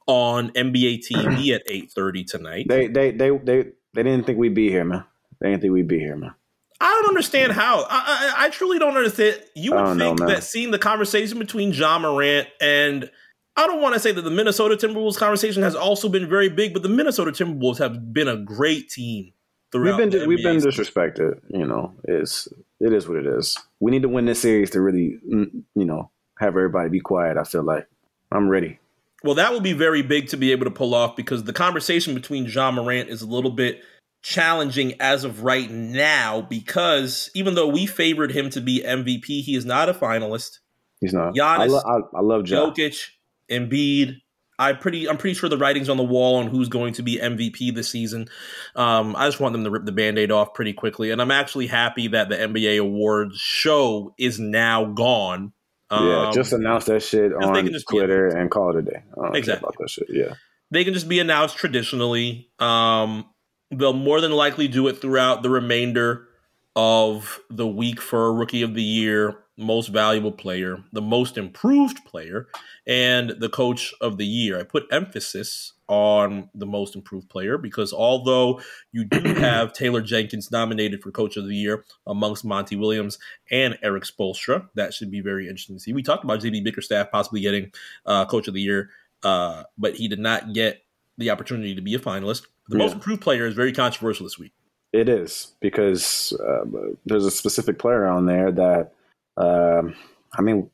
on N B A T V at eight thirty tonight. They, they, they, they, they didn't think we'd be here, man. They didn't think we'd be here, man. I don't understand how. I, I, I truly don't understand. You would think know, that seeing the conversation between Ja Morant and... I don't want to say that the Minnesota Timberwolves conversation has also been very big, but the Minnesota Timberwolves have been a great team throughout. We've been the we've N B A been season. disrespected, you know. It's it is what it is. We need to win this series to really, you know, have everybody be quiet. I feel like I'm ready. Well, that will be very big to be able to pull off, because the conversation between Ja Morant is a little bit challenging as of right now, because even though we favored him to be M V P, he is not a finalist. He's not. Giannis, I, lo- I, I love Ja. Jokic. Embiid, I pretty, I'm pretty sure the writing's on the wall on who's going to be M V P this season. Um, I just want them to rip the Band-Aid off pretty quickly. And I'm actually happy that the N B A Awards show is now gone. Um, yeah, just announce that shit on Twitter and call it a day. I don't exactly. care about that shit. Yeah. They can just be announced traditionally. Um, they'll more than likely do it throughout the remainder of the week for Rookie of the Year, Most Valuable Player, the Most Improved Player, and the Coach of the Year. I put emphasis on the Most Improved Player because although you do have Taylor Jenkins nominated for Coach of the Year amongst Monty Williams and Eric Spoelstra, that should be very interesting to see. We talked about J D Bickerstaff possibly getting uh, Coach of the Year, uh, but he did not get the opportunity to be a finalist. The yeah. Most Improved Player is very controversial this week. It is, because uh, there's a specific player on there that Um, I mean,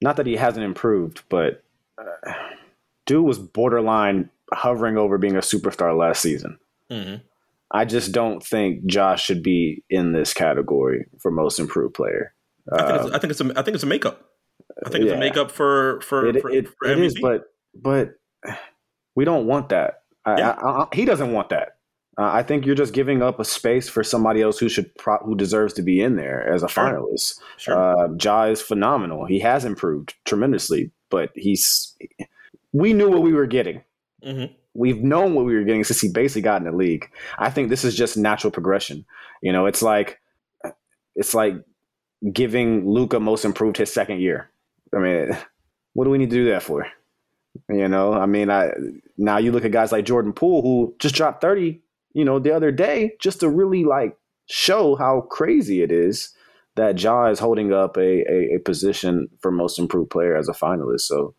not that he hasn't improved, but uh, dude was borderline hovering over being a superstar last season. Mm-hmm. I just don't think Josh should be in this category for most improved player. Um, I, think it's, I think it's a I think it's a makeup. I think it's yeah. a makeup for for it, for, it, for it is, but but we don't want that. I, yeah. I, I, he doesn't want that. Uh, I think you're just giving up a space for somebody else who should pro- who deserves to be in there as a sure. finalist. Sure. Uh, Ja is phenomenal. He has improved tremendously, but he's we knew what we were getting. Mm-hmm. we've known what we were getting since he basically got in the league. I think this is just natural progression. You know, it's like it's like giving Luka most improved his second year. I mean, what do we need to do that for? You know, I mean, I now you look at guys like Jordan Poole, who just dropped thirty, you know, the other day, just to really like show how crazy it is that Ja is holding up a, a, a position for most improved player as a finalist. So,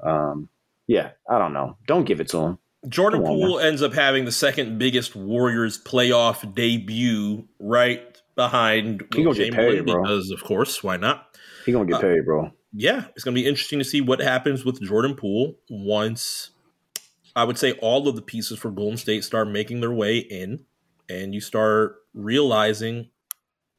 um, yeah, I don't know. Don't give it to him. Jordan Poole ends up having the second biggest Warriors playoff debut, right behind James Harden, because, of course, why not? He's going to get paid, uh, bro. Yeah, it's going to be interesting to see what happens with Jordan Poole once I would say all of the pieces for Golden State start making their way in and you start realizing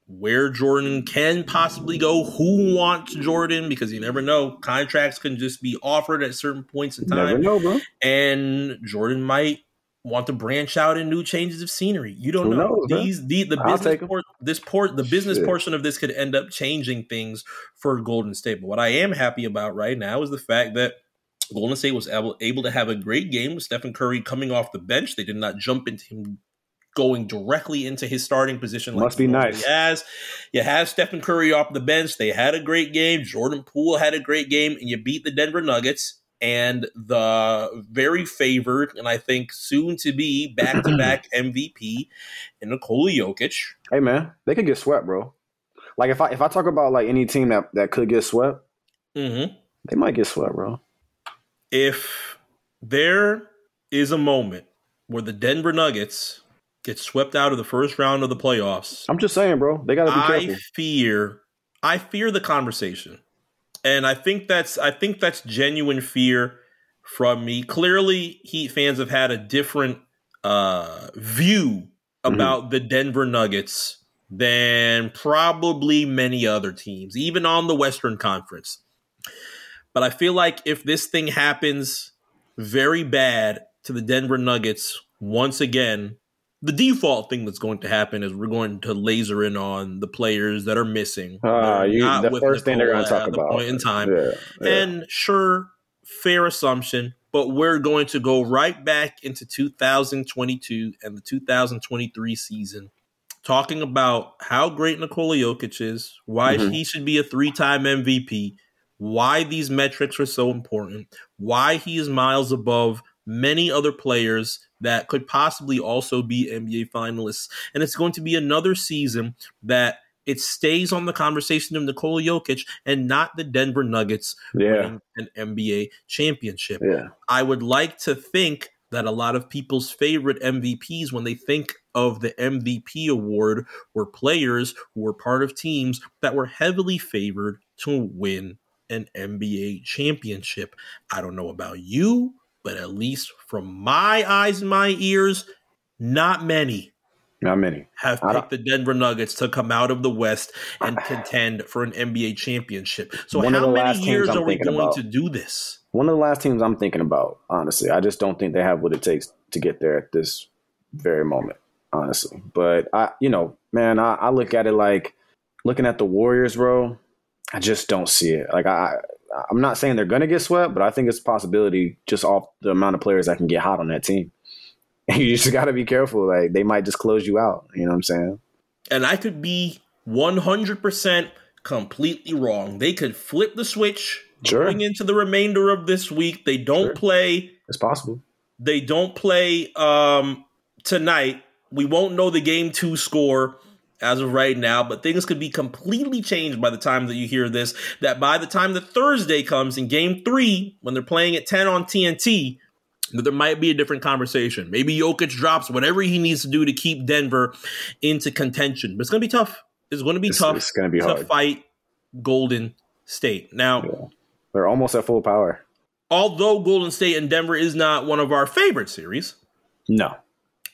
where Jordan can possibly go, who wants Jordan, because you never know. Contracts can just be offered at certain points in time. Never know, bro. And Jordan might want to branch out in new changes of scenery. You don't who know. Knows, These the, the business por- this port the business Shit. portion of this could end up changing things for Golden State. But what I am happy about right now is the fact that Golden State was able, able to have a great game with Stephen Curry coming off the bench. They did not jump into him going directly into his starting position. Must like be nice. Has. You have Stephen Curry off the bench. They had a great game. Jordan Poole had a great game, and you beat the Denver Nuggets and the very favored, and I think soon to be back-to-back M V P, and Nikola Jokic. Hey, man, they could get swept, bro. Like, if I if I talk about, like, any team that, that could get swept, mm-hmm. they might get swept, bro. If there is a moment where the Denver Nuggets get swept out of the first round of the playoffs, I'm just saying, bro, they got to be I careful. I fear, I fear the conversation, and I think that's, I think that's genuine fear from me. Clearly, Heat fans have had a different uh, view about mm-hmm. the Denver Nuggets than probably many other teams, even on the Western Conference. But I feel like if this thing happens very bad to the Denver Nuggets once again, the default thing that's going to happen is we're going to laser in on the players that are missing. Uh, you, not the with first Nikola thing they're going to talk about. Point in time. Yeah, yeah. And sure, fair assumption, but we're going to go right back into two thousand twenty-two and the two thousand twenty-three season talking about how great Nikola Jokic is, why mm-hmm. he should be a three-time M V P, why these metrics are so important, why he is miles above many other players that could possibly also be N B A finalists. And it's going to be another season that it stays on the conversation of Nikola Jokic and not the Denver Nuggets yeah. winning an N B A championship. Yeah. I would like to think that a lot of people's favorite M V Ps, when they think of the M V P award, were players who were part of teams that were heavily favored to win an N B A championship. I don't know about you, but at least from my eyes and my ears, not many, not many have picked the Denver Nuggets to come out of the West and contend for an N B A championship. So how many years are we going to do this? One of the last teams I'm thinking about, honestly. I just don't think they have what it takes to get there at this very moment, honestly. But I, you know, man, I, I look at it like looking at the Warriors, bro. I just don't see it. Like I, I'm not saying they're gonna get swept, but I think it's a possibility just off the amount of players that can get hot on that team. You just got to be careful. Like they might just close you out. You know what I'm saying? And I could be one hundred percent completely wrong. They could flip the switch sure. going into the remainder of this week. They don't sure. play. It's possible. They don't play um, tonight. We won't know the game two score as of right now, but things could be completely changed by the time that you hear this, that by the time that Thursday comes in game three, when they're playing at ten on T N T, that there might be a different conversation. Maybe Jokic drops whatever he needs to do to keep Denver into contention, but it's going to be tough. It's going to be it's, tough it's gonna be to hard. Fight Golden State. Now yeah. they're almost at full power. Although Golden State and Denver is not one of our favorite series. No,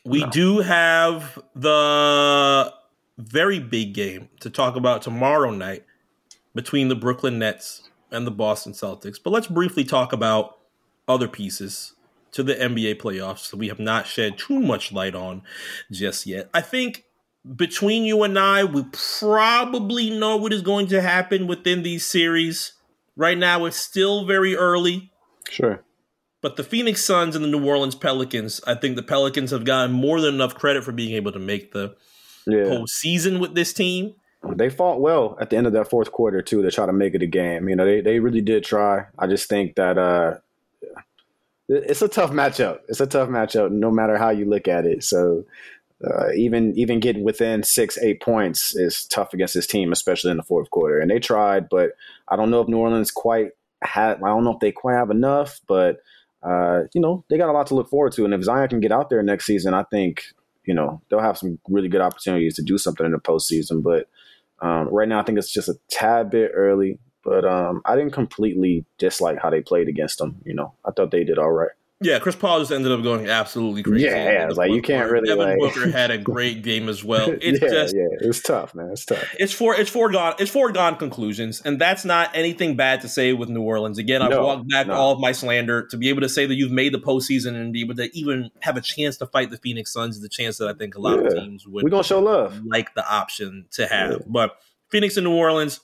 we no. do have the very big game to talk about tomorrow night between the Brooklyn Nets and the Boston Celtics. But let's briefly talk about other pieces to the N B A playoffs that we have not shed too much light on just yet. I think between you and I, we probably know what is going to happen within these series. Right now, it's still very early. Sure. But the Phoenix Suns and the New Orleans Pelicans, I think the Pelicans have gotten more than enough credit for being able to make the yeah. postseason with this team. They fought well at the end of that fourth quarter, too, to try to make it a game. You know, they, they really did try. I just think that uh, it's a tough matchup. It's a tough matchup, no matter how you look at it. So uh, even even getting within six, eight points is tough against this team, especially in the fourth quarter. And they tried, but I don't know if New Orleans quite had – I don't know if they quite have enough, but – Uh, you know, they got a lot to look forward to. And if Zion can get out there next season, I think, you know, they'll have some really good opportunities to do something in the postseason. But um, right now, I think it's just a tad bit early. But um, I didn't completely dislike how they played against them. You know, I thought they did all right. Yeah, Chris Paul just ended up going absolutely crazy. Yeah, it's like you can't really. Devin like... Booker had a great game as well. It's yeah, just, yeah, it's tough, man. It's tough. It's for it's foregone it's foregone conclusions, and that's not anything bad to say with New Orleans. Again, I've no, walked back no. all of my slander. To be able to say that you've made the postseason and be able to even have a chance to fight the Phoenix Suns is a chance that I think a lot yeah. of teams would We're gonna show love. like the option to have. Yeah. But Phoenix and New Orleans.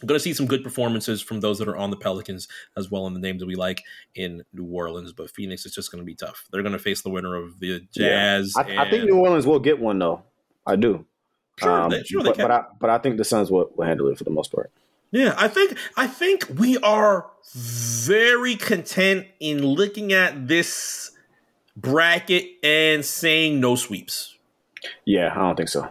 I'm going to see some good performances from those that are on the Pelicans as well in the names that we like in New Orleans. But Phoenix is just going to be tough. They're going to face the winner of the Jazz. Yeah. I, and... I think New Orleans will get one, though. I do. Sure, um, they, sure but, they can. But I, but I think the Suns will, will handle it for the most part. Yeah, I think I think we are very content in looking at this bracket and saying no sweeps. Yeah, I don't think so.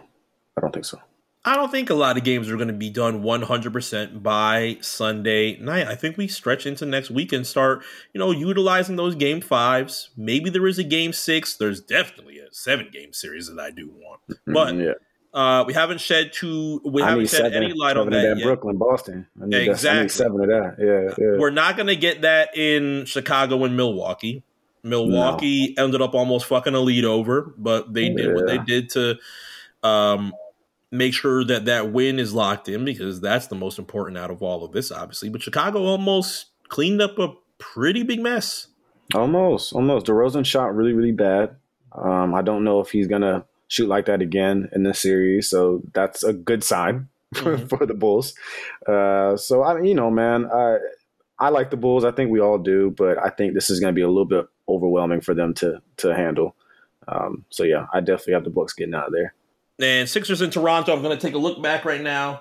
I don't think so. I don't think a lot of games are going to be done one hundred percent by Sunday night. I think we stretch into next week and start, you know, utilizing those game fives. Maybe there is a game six. There's definitely a seven game series that I do want, but yeah. uh, we haven't shed too. We I haven't shed seven, any light on that, that yet. Brooklyn, Boston, I need exactly. That, I need seven of that. Yeah, yeah. We're not going to get that in Chicago and Milwaukee. Milwaukee no. ended up almost fucking a lead over, but they did yeah. what they did to. Um, Make sure that that win is locked in because that's the most important out of all of this, obviously. But Chicago almost cleaned up a pretty big mess. Almost, almost. DeRozan shot really, really bad. Um, I don't know if he's going to shoot like that again in this series. So that's a good sign mm-hmm. for the Bulls. Uh, so, I, you know, man, I, I like the Bulls. I think we all do. But I think this is going to be a little bit overwhelming for them to, to handle. Um, so, yeah, I definitely have the Bucks getting out of there. And Sixers in Toronto, I'm going to take a look back right now.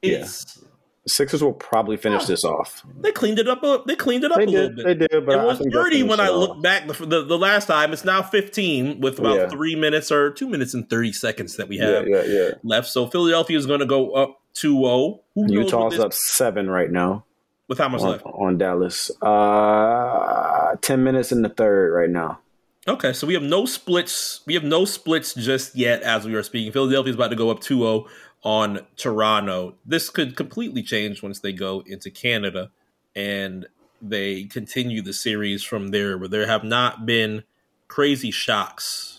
It's, yeah. Sixers will probably finish oh, this off. They cleaned it up a, they cleaned it up they a did, little bit. They did, but it was thirty when I looked back the, the, the last time. It's now fifteen with about yeah. three minutes or two minutes and thirty seconds that we have yeah, yeah, yeah. left. So Philadelphia is going to go up two oh. Utah's up seven right now. With how much on, left? On Dallas. Uh, ten minutes in the third right now. Okay, so we have no splits. We have no splits just yet as we are speaking. Philadelphia is about to go up two oh on Toronto. This could completely change once they go into Canada and they continue the series from there, where there have not been crazy shocks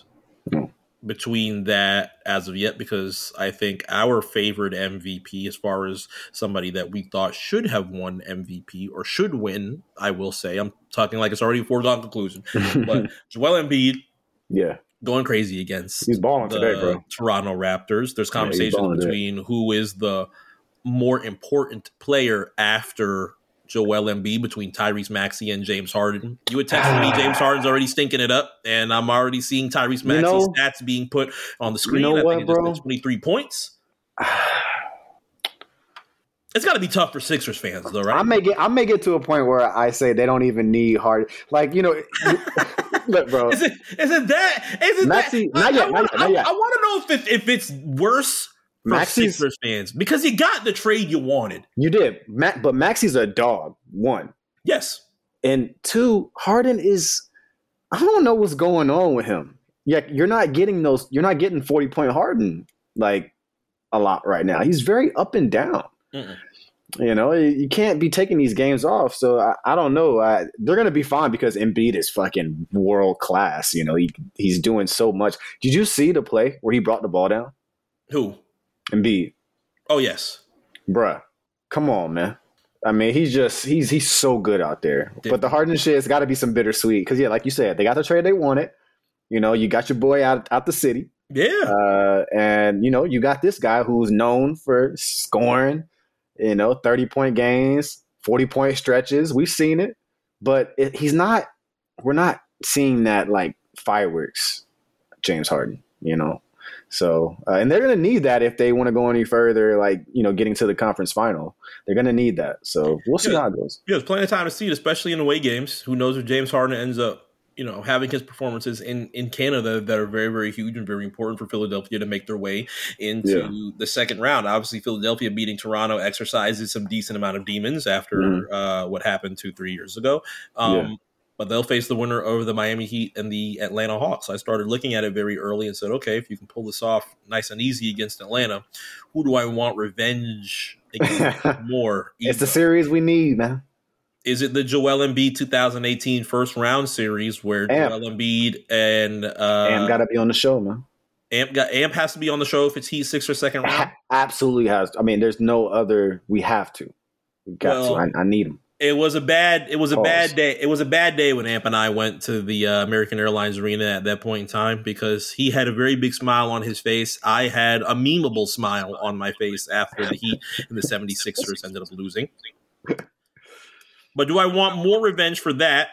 between that as of yet, because I think our favored M V P, as far as somebody that we thought should have won M V P or should win, I will say, I'm talking like it's already a foregone conclusion, but Joel Embiid yeah going crazy against he's balling the today, bro. Toronto Raptors. There's conversations yeah, between today. Who is the more important player after Joel Embiid between Tyrese Maxey and James Harden. You had texted me James Harden's already stinking it up, and I'm already seeing Tyrese Maxey's you know, stats being put on the screen. You know I think what, it just twenty-three points. It's got to be tough for Sixers fans, though, right? I may get I may get to a point where I say they don't even need Harden. Like, you know, look, bro. Is it, is it that? Is it Maxey, that? Not I, yet, I, not I, yet. I, I want to know if it, if it's worse. For Maxey's, Sixers fans, because he got the trade you wanted. You did, Ma- but Maxey's a dog. One, yes, and two, Harden is. I don't know what's going on with him. Yeah, you're not getting those. You're not getting forty point Harden like a lot right now. He's very up and down. Mm-mm. You know, you can't be taking these games off. So I, I don't know. I, they're gonna be fine because Embiid is fucking world class. You know, he he's doing so much. Did you see the play where he brought the ball down? Who? Embiid. Oh, yes. Bruh. Come on, man. I mean, he's just, he's he's so good out there. Dude. But the Harden shit has got to be some bittersweet. Because, yeah, like you said, they got the trade they wanted. You know, you got your boy out, out the city. Yeah. Uh, and, you know, you got this guy who's known for scoring, you know, thirty-point games, forty-point stretches. We've seen it. But it, he's not we're not seeing that like fireworks James Harden, you know. So uh, and they're going to need that if they want to go any further, like, you know, getting to the conference final. They're going to need that. So we'll see yeah, how it goes. Yeah, there's plenty of time to see it, especially in away games. Who knows if James Harden ends up, you know, having his performances in, in Canada that are very, very huge and very important for Philadelphia to make their way into yeah. the second round. Obviously, Philadelphia beating Toronto exercises some decent amount of demons after mm-hmm. uh, what happened two, three years ago. Um yeah. But they'll face the winner over the Miami Heat and the Atlanta Hawks. I started looking at it very early and said, okay, if you can pull this off nice and easy against Atlanta, who do I want revenge against more? It's the series we need, man. Is it the Joel Embiid two thousand eighteen first round series where Amp. Joel Embiid and uh, Amp got to be on the show, man? Amp got Amp has to be on the show if it's Heat sixth or second round. Absolutely has. I mean, there's no other. We have to. We got well, to. I, I need him. It was a bad. It was a Pause. bad day. It was a bad day when Amp and I went to the uh, American Airlines Arena at that point in time because he had a very big smile on his face. I had a memeable smile on my face after the Heat and the seventy-sixers ended up losing. But do I want more revenge for that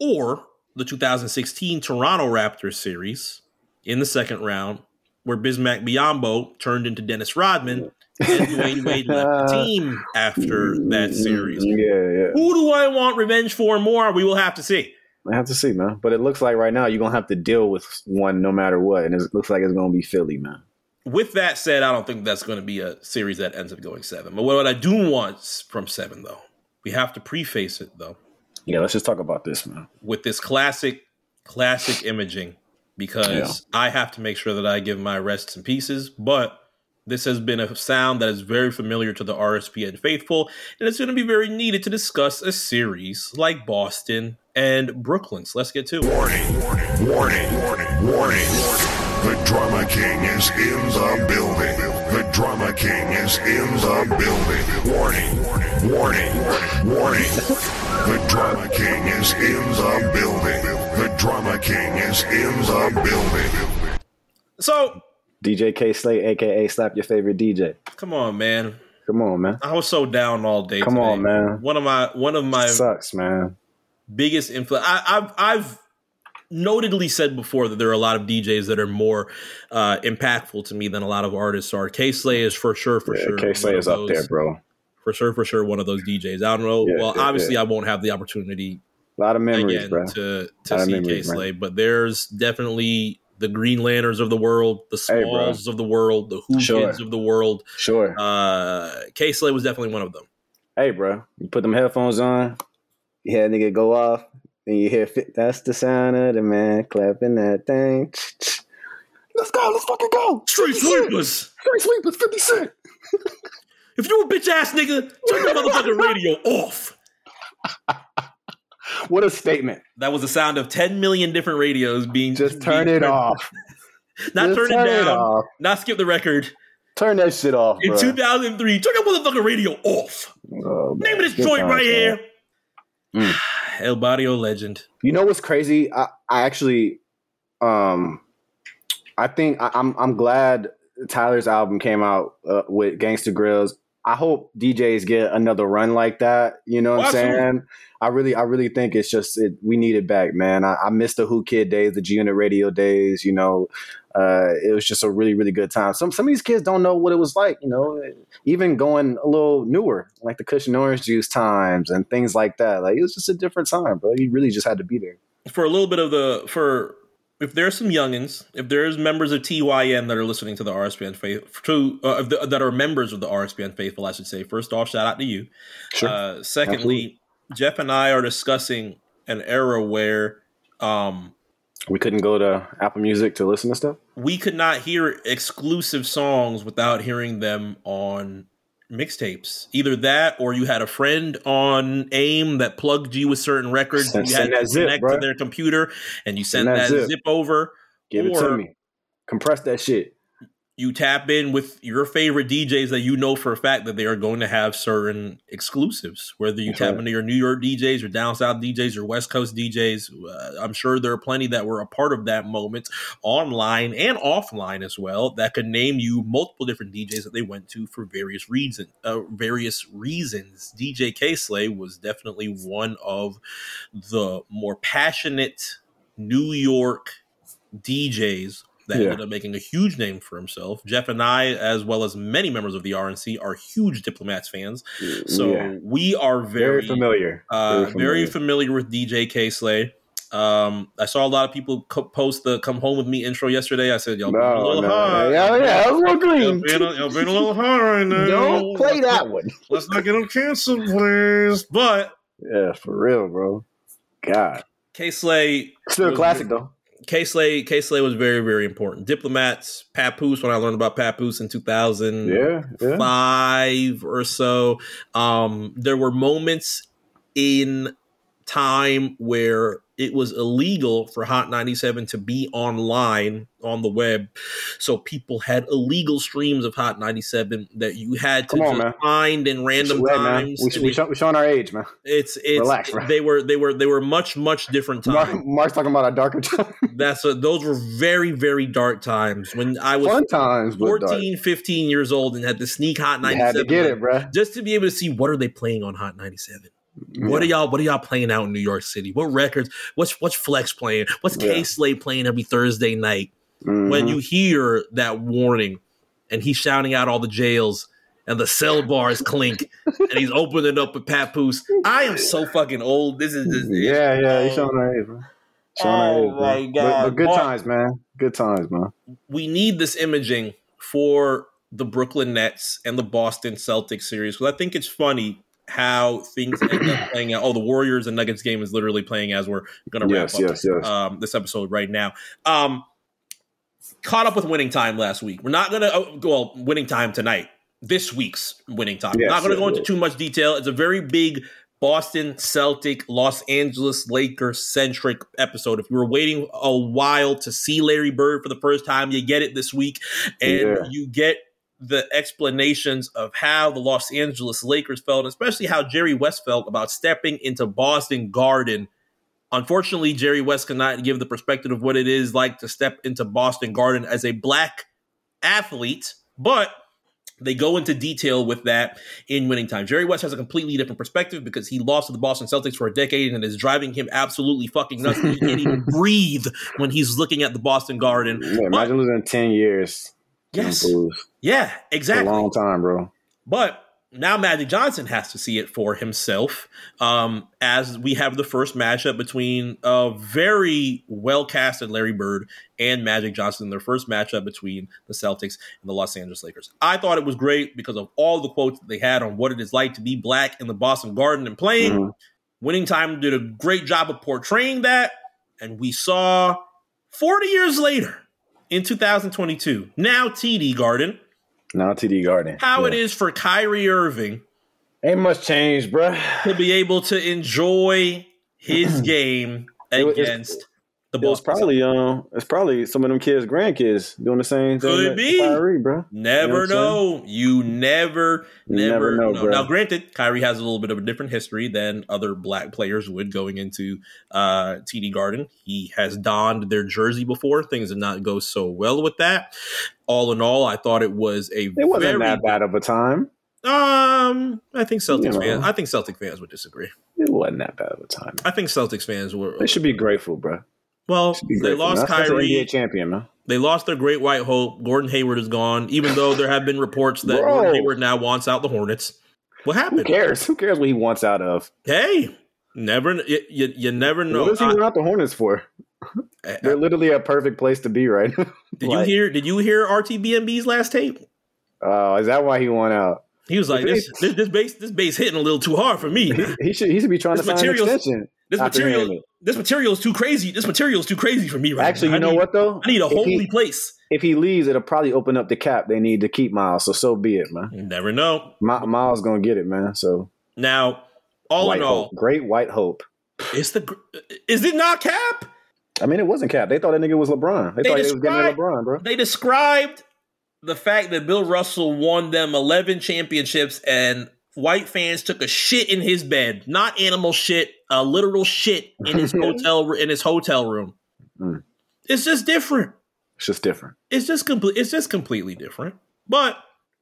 or the two thousand sixteen Toronto Raptors series in the second round where Bismack Biyombo turned into Dennis Rodman? And Dwayne Wade left the team after that series. Yeah, yeah. Who do I want revenge for more? We will have to see. I have to see, man. But it looks like right now you're going to have to deal with one no matter what. And it looks like it's going to be Philly, man. With that said, I don't think that's going to be a series that ends up going seven. But what I do want from seven, though, we have to preface it, though. Yeah, let's just talk about this, man. With this classic, classic imaging, because yeah. I have to make sure that I give my rests in pieces, but this has been a sound that is very familiar to the R S P N faithful, and it's going to be very needed to discuss a series like Boston and Brooklyn. So let's get to it. Warning, warning, warning, warning, warning. The Drama King is in the building. The Drama King is in the building. Warning, warning, warning, warning. The Drama King is in the building. The Drama King is in the building. So... D J K-Slay, a k a. Slap Your Favorite D J. Come on, man. Come on, man. I was so down all day Come today. on, man. One of my... One of my sucks, man. Biggest influence... I've I've notedly said before that there are a lot of D Js that are more uh, impactful to me than a lot of artists are. K-Slay is for sure, for yeah, sure. K-Slay is up there, bro. For sure, for sure, one of those D Js. I don't know. Yeah, well, yeah, obviously, yeah. I won't have the opportunity... A lot of memories, again, bro. To, to see memories, K-Slay, man. But there's definitely... The Green Lanterns of the world, the Smalls hey, of the world, the Who sure. Kids of the world. Sure. Uh, K-Slay was definitely one of them. Hey, bro. You put them headphones on, you had a nigga go off, then you hear, that's the sound of the man clapping that thing. Let's go. Let's fucking go. Street sweepers. Street sweepers, fifty cent. If you a bitch-ass nigga, turn your motherfucking radio off. What a statement. That was the sound of ten million different radios being... Just turn being it turned, off. Not Just turn it turn down. It not skip the record. Turn that shit off, In bro. two thousand three, turn that motherfucking radio off. Oh, Name of this joint time, right man. here. Mm. El Barrio Legend. You know what's crazy? I, I actually... um, I think I, I'm, I'm glad Tyler's album came out uh, with Gangsta Grills. I hope D Js get another run like that. You know what Absolutely. I'm saying? I really, I really think it's just it, we need it back, man. I, I miss the Who Kid days, the G Unit Radio days. You know, uh, it was just a really, really good time. Some some of these kids don't know what it was like. You know, even going a little newer, like the Kush and Orange Juice times and things like that. Like it was just a different time, bro. You really just had to be there for a little bit of the for. If there's some youngins, if there's members of T Y N that are listening to the R S P N faith, to uh, the, that are members of the R S P N faithful, I should say. First off, shout out to you. Sure. Uh, secondly, Absolutely. Jeff and I are discussing an era where um, we couldn't go to Apple Music to listen to stuff. We could not hear exclusive songs without hearing them on mixtapes. Either that, or you had a friend on AIM that plugged you with certain records. Send, you had to zip, connect bro. to their computer, and you sent that, that zip. zip over. Give or, it to me. Compress that shit. you tap in with your favorite D Js that you know for a fact that they are going to have certain exclusives, whether you That's tap right. into your New York D Js or down south D Js or West Coast D Js. Uh, I'm sure there are plenty that were a part of that moment online and offline as well that could name you multiple different D Js that they went to for various reasons. Uh, various reasons. D J K-Slay was definitely one of the more passionate New York D Js that yeah. ended up making a huge name for himself. Jeff and I, as well as many members of the R N C, are huge Diplomats fans. So yeah. we are very, very, familiar. Uh, very familiar. Very familiar with D J K-Slay. Um, I saw a lot of people co- post the "Come Home With Me" intro yesterday. I said, "Yo, no, a little no, hard. Yeah, yeah, I'm real green. Yo, being a, yo, being a little hard right now. Don't play that one. Let's not get them canceled, please." But yeah, for real, bro. God, K-Slay still a classic though. K-Slay, K-Slay was very, very important. Diplomats, Papoose, when I learned about Papoose in two thousand five yeah, yeah. or so, um, there were moments in time where it was illegal for Hot ninety-seven to be online on the web. So people had illegal streams of Hot ninety-seven that you had to on, just find in random we times. Read, we, we, we're showing our age, man. It's it's Relax, it, they were they were they were much much different times. Mark, Mark's talking about a darker time. That's a, those were very very dark times when I was Fun times, fourteen, fifteen years old and had to sneak Hot ninety-seven. Had to get it, bro. Just to be able to see what are they playing on Hot ninety-seven. What yeah. are y'all? What are y'all playing out in New York City? What records? What's what's Flex playing? What's yeah. K-Slay playing every Thursday night? Mm-hmm. When you hear that warning, and he's shouting out all the jails and the cell bars clink, and he's opening up with Papoose. I am so fucking old. This is this. Yeah, yeah. He's showing our age, man. Oh my god! But, but good Mark, times, man. Good times, man. We need this imaging for the Brooklyn Nets and the Boston Celtics series because I think it's funny how things end up playing out. Oh, the Warriors and Nuggets game is literally playing as we're going to wrap yes, up yes, yes. Um, this episode right now. Um, caught up with winning time last week. We're not going to oh, – well, winning time tonight. This week's winning time. Yes, not going to yes, go yes. into too much detail. It's a very big Boston Celtic, Los Angeles Lakers-centric episode. If you were waiting a while to see Larry Bird for the first time, you get it this week. And yeah. you get – the explanations of how the Los Angeles Lakers felt, especially how Jerry West felt about stepping into Boston Garden. Unfortunately, Jerry West cannot give the perspective of what it is like to step into Boston Garden as a black athlete, but they go into detail with that in winning time. Jerry West has a completely different perspective because he lost to the Boston Celtics for a decade and is driving him absolutely fucking nuts. He can't even breathe when he's looking at the Boston Garden. Yeah, imagine but, losing ten years. Yes. Yeah, exactly. It's a long time, bro. But now Magic Johnson has to see it for himself um, as we have the first matchup between a very well-casted Larry Bird and Magic Johnson, their first matchup between the Celtics and the Los Angeles Lakers. I thought it was great because of all the quotes that they had on what it is like to be black in the Boston Garden and playing. Mm-hmm. Winning Time did a great job of portraying that, and we saw forty years later, in two thousand twenty-two, now T D Garden. Now T D Garden. How yeah. it is for Kyrie Irving. Ain't much changed, bro. To be able to enjoy his game against it's, the Bulls. It's probably, um, it's probably some of them kids, grandkids, doing the same thing. Could be. Kyrie, bro. Never you know. know. You never, you never, never know. know. Bro. Now, granted, Kyrie has a little bit of a different history than other black players would going into uh, T D Garden. He has donned their jersey before. Things did not go so well with that. All in all, I thought it was a It wasn't very that bad of a time. Um, I think Celtics you know. fans. I think Celtic fans would disagree. It wasn't that bad of a time. I think Celtics fans were. They should be grateful, bro. Well, they lost Kyrie. N B A champion, man. They lost their great white hope. Gordon Hayward is gone, even though there have been reports that Bro. Gordon Hayward now wants out the Hornets. What happened? Who cares? Who cares what he wants out of? Hey, never. You, you, you never know. What does he want out the Hornets for? They're literally a perfect place to be right now. Did like, you hear? Did you hear R T B M B's last tape? Oh, uh, is that why he went out? He was like, this, this, this bass, this bass hitting a little too hard for me. He, he should, he should be trying this to find an extension. This material, this material is too crazy. This material is too crazy for me right Actually, now. Actually, you know need, what though? I need a if holy he, place. If he leaves, it'll probably open up the cap they need to keep Miles. So, so be it, man. You never know. My, Miles gonna get it, man. So now, all white in all, hope. Great white hope. It's the is it not cap? I mean, it wasn't cap. They thought that nigga was LeBron. They, they thought he was getting LeBron, bro. They described the fact that Bill Russell won them eleven championships and white fans took a shit in his bed, not animal shit, a literal shit in his hotel in his hotel room. Mm. It's just different. It's just different. It's just complete. It's just completely different. But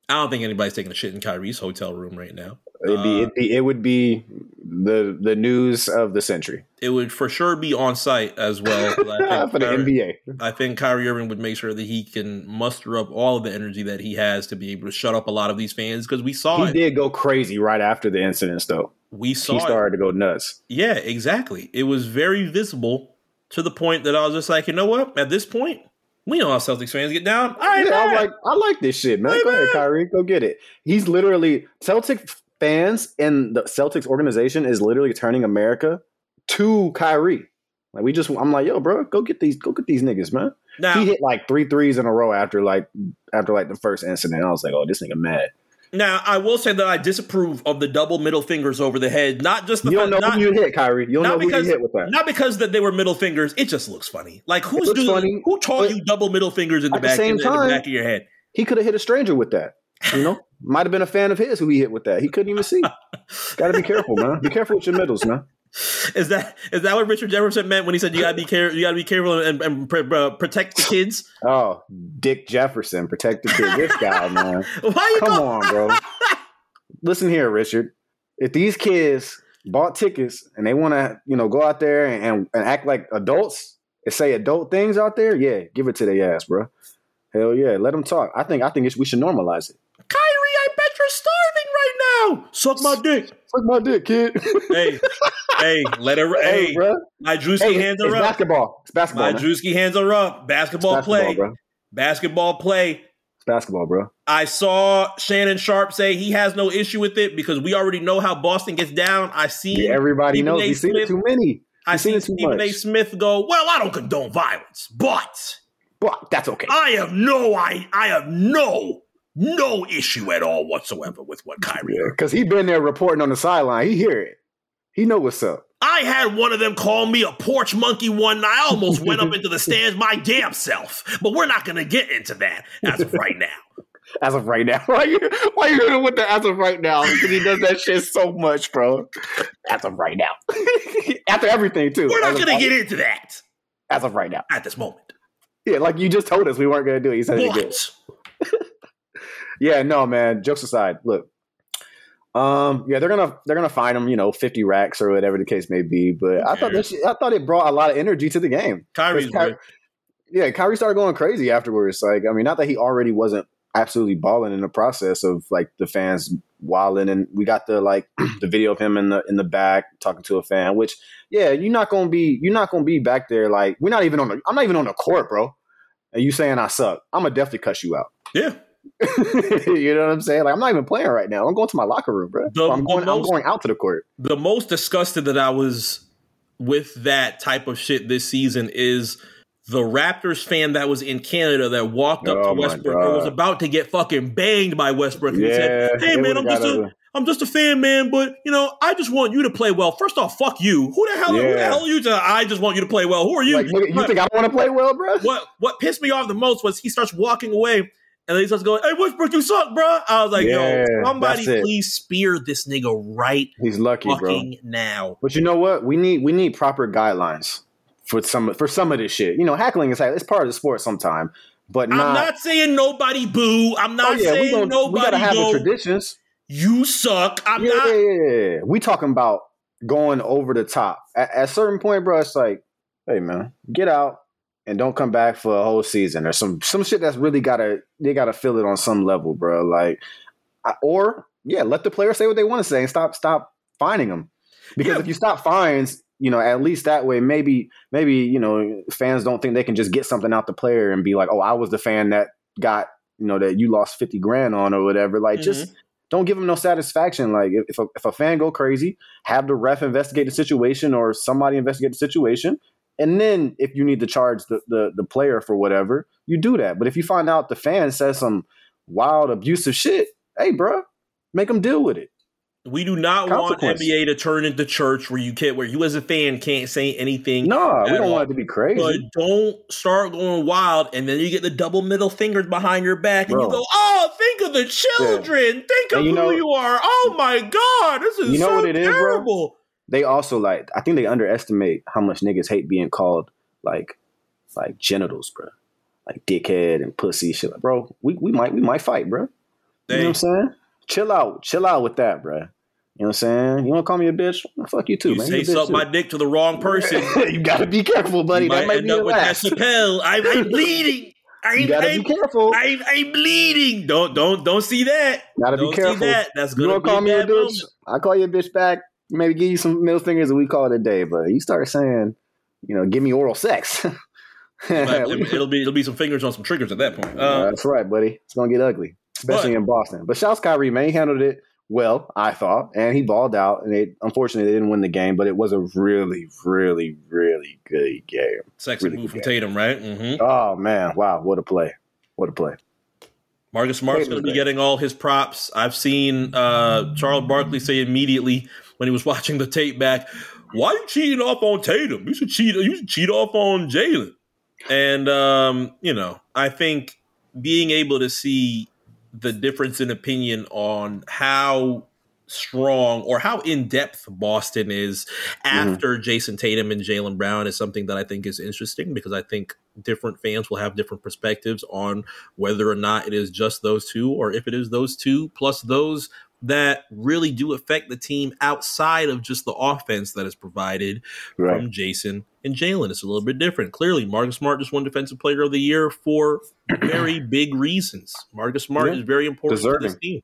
I don't think anybody's taking a shit in Kyrie's hotel room right now. It'd be, uh, it'd be, it would be the the news of the century. It would for sure be on site as well. I think for the Kyrie, N B A. I think Kyrie Irving would make sure that he can muster up all of the energy that he has to be able to shut up a lot of these fans, because we saw he it. He did go crazy right after the incidents, though. We saw he started it. to go nuts. Yeah, exactly. It was very visible to the point that I was just like, you know what? At this point, we know how Celtics fans get down. All right, yeah, I like I like this shit, man. Hey, go ahead, Kyrie. Go get it. He's literally Celtic fans, and the Celtics organization is literally turning America to Kyrie. Like we just, I'm like, yo, bro, go get these, go get these niggas, man. Now, he hit like three threes in a row after like after like the first incident. I was like, oh, this nigga mad. Now, I will say that I disapprove of the double middle fingers over the head. Not just the you don't know not, who you hit, Kyrie. You don't know because, who you hit with that. Not because that they were middle fingers. It just looks funny. Like who's doing? Funny, who taught you double middle fingers in the back the in, time, in the back of your head? He could have hit a stranger with that. You know, might have been a fan of his who he hit with that. He couldn't even see. Got to be careful, man. Be careful with your middles, man. Is that is that what Richard Jefferson meant when he said you gotta be care- you gotta be careful and, and pr- uh, protect the kids? Oh, Dick Jefferson, protect the kids. This guy, man. Why you Come go- on, bro. Listen here, Richard. If these kids bought tickets and they want to, you know, go out there and, and act like adults and say adult things out there, yeah, give it to their ass, bro. Hell yeah, let them talk. I think I think it's, we should normalize it. Kyrie, I bet you're starving right now. Suck my dick. Suck my dick, kid. Hey. Hey, let it. Hey, hey bro. My Drewski hey, hands are it's up. Basketball. It's basketball. My Drewski hands are up. Basketball, basketball play. Bro. Basketball play. It's basketball, bro. I saw Shannon Sharp say he has no issue with it because we already know how Boston gets down. I see yeah, everybody Stephen knows. We've seen it too many. I seen Stephen A. Smith go. Well, I don't condone violence, but but that's okay. I have no. I I have no. No issue at all whatsoever with what Kyrie. Yeah, because he been there reporting on the sideline. He hear it. He know what's up. I had one of them call me a porch monkey one night. I almost went up into the stands my damn self. But we're not going to get into that as of right now. As of right now. Why you, why you doing with the as of right now? Because he does that shit so much, bro. As of right now. After everything, too. We're not going to get into that. As of right now. At this moment. Yeah, like you just told us we weren't going to do it. You said it again. Yeah, no, man. Jokes aside, look. Um. Yeah, they're gonna they're gonna fine him, you know, fifty racks or whatever the case may be. But I thought that shit, I thought it brought a lot of energy to the game. Kyrie's Kyrie, yeah, Kyrie started going crazy afterwards. Like, I mean, not that he already wasn't absolutely balling in the process of like the fans wilding, and we got the like the video of him in the in the back talking to a fan. Which, yeah, you're not gonna be you're not gonna be back there. Like, we're not even on the I'm not even on the court, bro. And you saying I suck? I'm gonna definitely cuss you out. Yeah. You know what I'm saying? Like, I'm not even playing right now. I'm going to my locker room, bro. The, I'm, going, most, I'm going out to the court. The most disgusted that I was with that type of shit this season is the Raptors fan that was in Canada that walked up oh to Westbrook God. and was about to get fucking banged by Westbrook. Yeah, and said, hey, man, I'm just a, I'm just a fan, man, but, you know, I just want you to play well. First off, fuck you. Who the hell, yeah. who the hell are you? To, I just want you to play well. Who are you? Like, you, you think I want to play well, bro? What, what pissed me off the most was he starts walking away. And then he starts going, hey, Westbrook, you suck, bro. I was like, yeah, yo, somebody please spear this nigga right He's lucky, fucking bro. now. But you know what? We need we need proper guidelines for some for some of this shit. You know, heckling is it's part of the sport sometimes. But not, I'm not saying nobody boo. I'm not oh, yeah, saying we gonna, nobody we gotta have go, traditions. You suck. I'm yeah, not. Yeah, yeah, yeah. We talking about going over the top. At, at a certain point, bro, it's like, hey, man, get out. And don't come back for a whole season or some some shit that's really gotta they gotta feel it on some level, bro. Like, I, or yeah, let the players say what they want to say and stop stop fining them, because yeah. if you stop fines, you know, at least that way maybe maybe you know fans don't think they can just get something out the player and be like, oh, I was the fan that got you know that you lost fifty grand on or whatever. Like, mm-hmm. just don't give them no satisfaction. Like, if a, if a fan go crazy, have the ref investigate the situation or somebody investigate the situation. And then if you need to charge the, the the player for whatever, you do that. But if you find out the fan says some wild, abusive shit, hey, bro, make them deal with it. We do not want N B A to turn into church where you can't, where you as a fan can't say anything. No, we don't all. want it to be crazy. But don't start going wild, and then you get the double middle fingers behind your back, Bro. and you go, "Oh, think of the children. Yeah. Think of and you who know, you are. Oh my God, this is you know so what it terrible." Is, bro? They also like, I think they underestimate how much niggas hate being called like, like genitals, bro, like dickhead and pussy shit, bro. We we might we might fight, bro. Dang. You know what I'm saying? Chill out. Chill out with that, bro. You know what I'm saying? You want to call me a bitch? Well, fuck you too, you man. You say suck my dick to the wrong person. You got to be careful, buddy. You that might, might end be up with last. That Chappelle. I'm, I'm bleeding. I'm, you got to be careful. I'm, I'm bleeding. Don't, don't, don't see that. Got to be careful. See that. That's gonna you want to call me a bitch? I'll call you a bitch back. Maybe give you some middle fingers and we call it a day. But you start saying, you know, give me oral sex. it'll be it'll be some fingers on some triggers at that point. Uh, yeah, that's right, buddy. It's going to get ugly. Especially but, in Boston. But shouts Kyrie, man. He handled it well, I thought. And he balled out. And it, unfortunately, they didn't win the game. But it was a really, really, really good game. Sexy really move from game. Tatum, right? Mm-hmm. Oh, man. Wow. What a play. What a play. Marcus Smart's going to be getting all his props. I've seen uh, Charles Barkley say immediately when he was watching the tape back, why are you cheating off on Tatum? You should cheat, you should cheat off on Jalen. And, um, you know, I think being able to see the difference in opinion on how strong or how in-depth Boston is after mm-hmm. Jason Tatum and Jaylen Brown is something that I think is interesting, because I think different fans will have different perspectives on whether or not it is just those two, or if it is those two plus those that really do affect the team outside of just the offense that is provided right. from Jason and Jalen. It's a little bit different. Clearly, Marcus Smart just won Defensive Player of the Year for very big reasons. Marcus Smart yeah. is very important Deserving. to this team.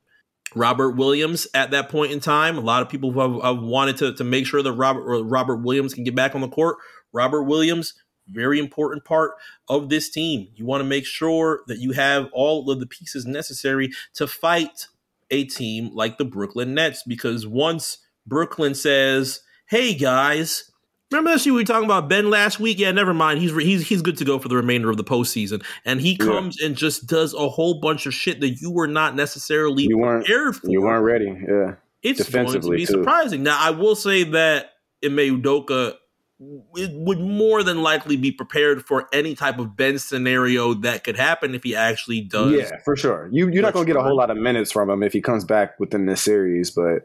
Robert Williams, at that point in time, a lot of people have, have wanted to, to make sure that Robert, Robert Williams can get back on the court. Robert Williams, very important part of this team. You want to make sure that you have all of the pieces necessary to fight a team like the Brooklyn Nets, because once Brooklyn says, "Hey guys, remember that shit we were talking about Ben last week? Yeah, never mind. He's re- he's he's good to go for the remainder of the postseason." And he comes yeah. and just does a whole bunch of shit that you were not necessarily you weren't, prepared for. You weren't ready. Yeah, it's going to be too. surprising. Now, I will say that Ime Udoka would more than likely be prepared for any type of Ben scenario that could happen if he actually does. Yeah, for sure. You, you're not going to get a whole lot of minutes from him if he comes back within this series, but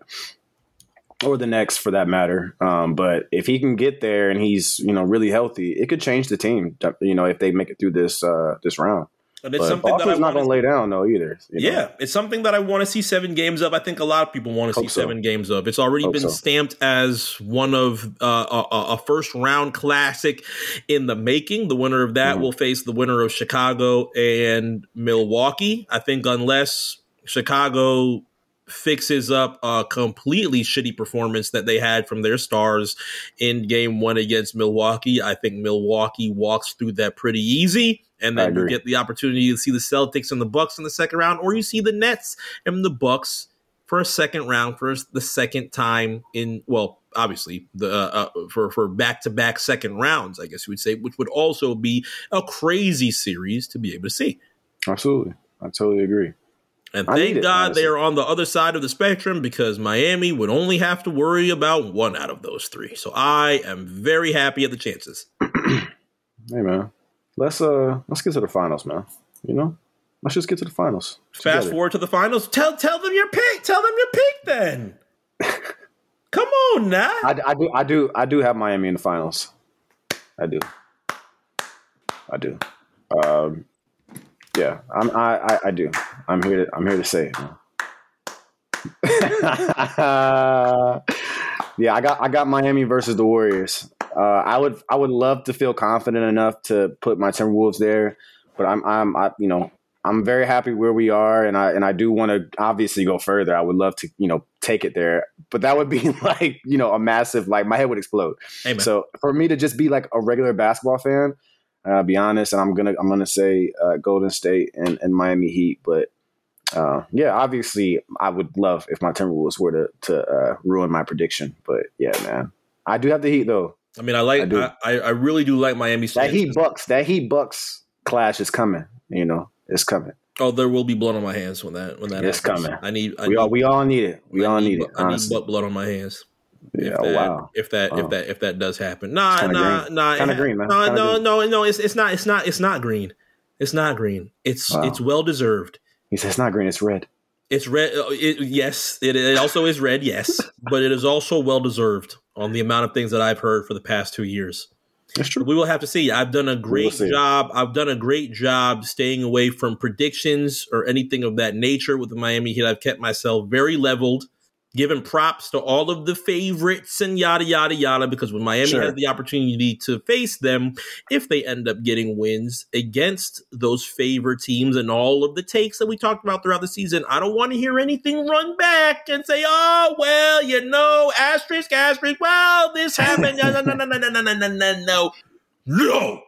or the next for that matter. Um, but if he can get there and he's, you know, really healthy, it could change the team, you know, if they make it through this uh, this round. And it's but something Boston's that I'm not going to lay down, though, either. You know? Yeah, it's something that I want to see seven games of. I think a lot of people want to Hope see so. seven games of. It's already Hope been so. stamped as one of uh, a, a first-round classic in the making. The winner of that mm-hmm. will face the winner of Chicago and Milwaukee. I think unless Chicago fixes up a completely shitty performance that they had from their stars in game one against Milwaukee, I think Milwaukee walks through that pretty easy. And then you get the opportunity to see the Celtics and the Bucks in the second round, or you see the Nets and the Bucks for a second round for the second time in, well, obviously the uh, uh, for for back to back second rounds, I guess you would say, which would also be a crazy series to be able to see. Absolutely, I totally agree. And thank God they are on the other side of the spectrum, because Miami would only have to worry about one out of those three. So I am very happy at the chances. Hey man. Let's uh let's get to the finals, man. You know, let's just get to the finals. Fast together. forward to the finals. Tell tell them your pick. Tell them your pick, then. Come on now. I, I do. I do. I do have Miami in the finals. I do. I do. Um, yeah. I'm. I, I. I do. I'm here. To, I'm here to say it. yeah. I got. I got Miami versus the Warriors. Uh, I would I would love to feel confident enough to put my Timberwolves there, but I'm I'm I, you know I'm very happy where we are, and I and I do want to obviously go further. I would love to you know take it there, but that would be like you know a massive like my head would explode. Amen. So for me to just be like a regular basketball fan, uh, be honest, and I'm gonna I'm gonna say uh, Golden State and, and Miami Heat, but uh, yeah, obviously I would love if my Timberwolves were to to uh, ruin my prediction, but yeah, man, I do have the Heat though. I mean, I like, I, I, I really do like Miami. That Heat Bucks, that Heat Bucks clash is coming. You know, it's coming. Oh, there will be blood on my hands when that when that it's happens. Coming. I need. I we need, all we all need it. We I all need, need it. I honestly. need blood on my hands. Yeah. If that, wow. If that wow. if that if that does happen, nah nah green. nah. Kind of green, man. Nah, no green. no no. It's it's not it's not it's not green. It's not green. It's wow. it's well deserved. He says it's not green. It's red. It's red. It, yes, it, it also is red. Yes, but it is also well deserved on the amount of things that I've heard for the past two years. That's true. We will have to see. I've done a great we'll job. I've done a great job staying away from predictions or anything of that nature with the Miami Heat. I've kept myself very leveled, giving props to all of the favorites and yada, yada, yada, because when Miami sure. has the opportunity to face them, if they end up getting wins against those favorite teams and all of the takes that we talked about throughout the season, I don't want to hear anything run back and say, oh, well, you know, asterisk, asterisk, well, this happened. No, no, no, no, no, no, no, no, no, no.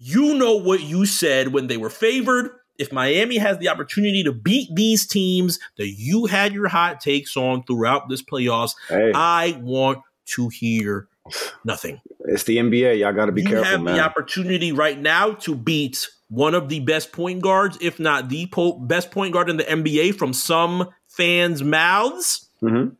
You know what you said when they were favored. If Miami has the opportunity to beat these teams that you had your hot takes on throughout this playoffs, hey. I want to hear nothing. It's the N B A. Y'all got to be you careful, man. You have the opportunity right now to beat one of the best point guards, if not the po- best point guard in the N B A from some fans' mouths. Mm-hmm.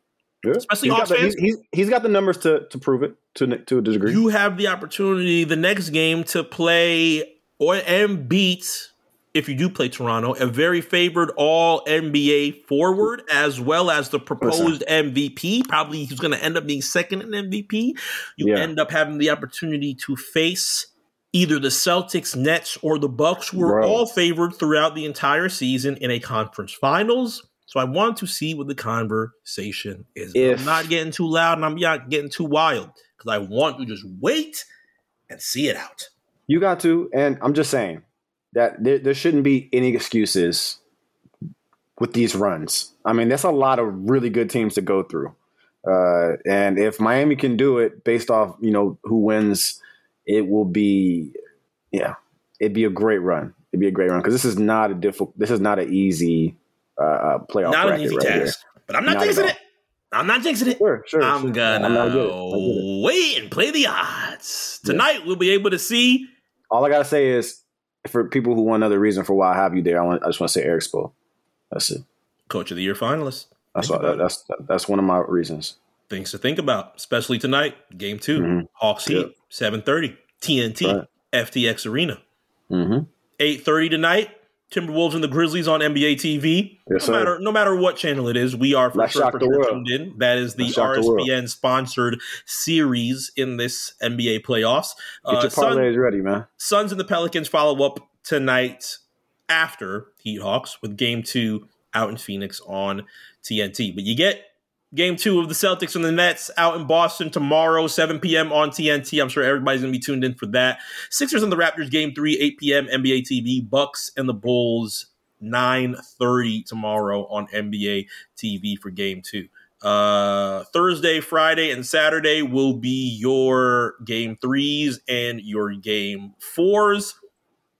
Yeah. Especially Hawks fans. He's, he's got the numbers to, to prove it to, to a degree. You have the opportunity the next game to play or and beat... if you do play Toronto, a very favored all N B A forward, as well as the proposed Listen. M V P, probably he's going to end up being second in M V P. You yeah. end up having the opportunity to face either the Celtics, Nets, or the Bucks, who are Bro. all favored throughout the entire season in a conference finals. So I want to see what the conversation is. If. I'm not getting too loud and I'm not getting too wild because I want to just wait and see it out. You got to, and I'm just saying, that there, there shouldn't be any excuses with these runs. I mean, that's a lot of really good teams to go through. Uh, and if Miami can do it based off, you know, who wins, it will be, yeah, it'd be a great run. It'd be a great run. Cause this is not a difficult, this is not an easy uh, playoff. Not an easy right task, here. But I'm not, not jinxing it. I'm not jinxing it. Sure, sure, I'm sure. gonna no, I'm wait and play the odds. Tonight yeah. we'll be able to see. All I gotta say is, for people who want another reason for why I have you there, I want I just want to say Eric Spoelstra. That's it. Coach of the Year finalist. That's what, that, that's that's one of my reasons. Things to think about, especially tonight, game two, mm-hmm. Hawks Heat, yep. seven thirty, T N T, right. F T X Arena. Mm-hmm. Eight thirty tonight, Timberwolves and the Grizzlies on N B A T V. Yes, no sir. matter no matter what channel it is, we are for Let's sure, for sure tuned in. That is the R S P N sponsored series in this N B A playoffs. Get uh, your parlays ready, man. Suns and the Pelicans follow up tonight after Heat Hawks with Game Two out in Phoenix on T N T. But you get Game Two of the Celtics and the Nets out in Boston tomorrow, seven p.m. on T N T. I'm sure everybody's going to be tuned in for that. Sixers and the Raptors, Game Three, eight p.m. N B A T V. Bucks and the Bulls, nine thirty tomorrow on N B A T V for Game Two. Uh, Thursday, Friday, and Saturday will be your Game Threes and your Game Fours.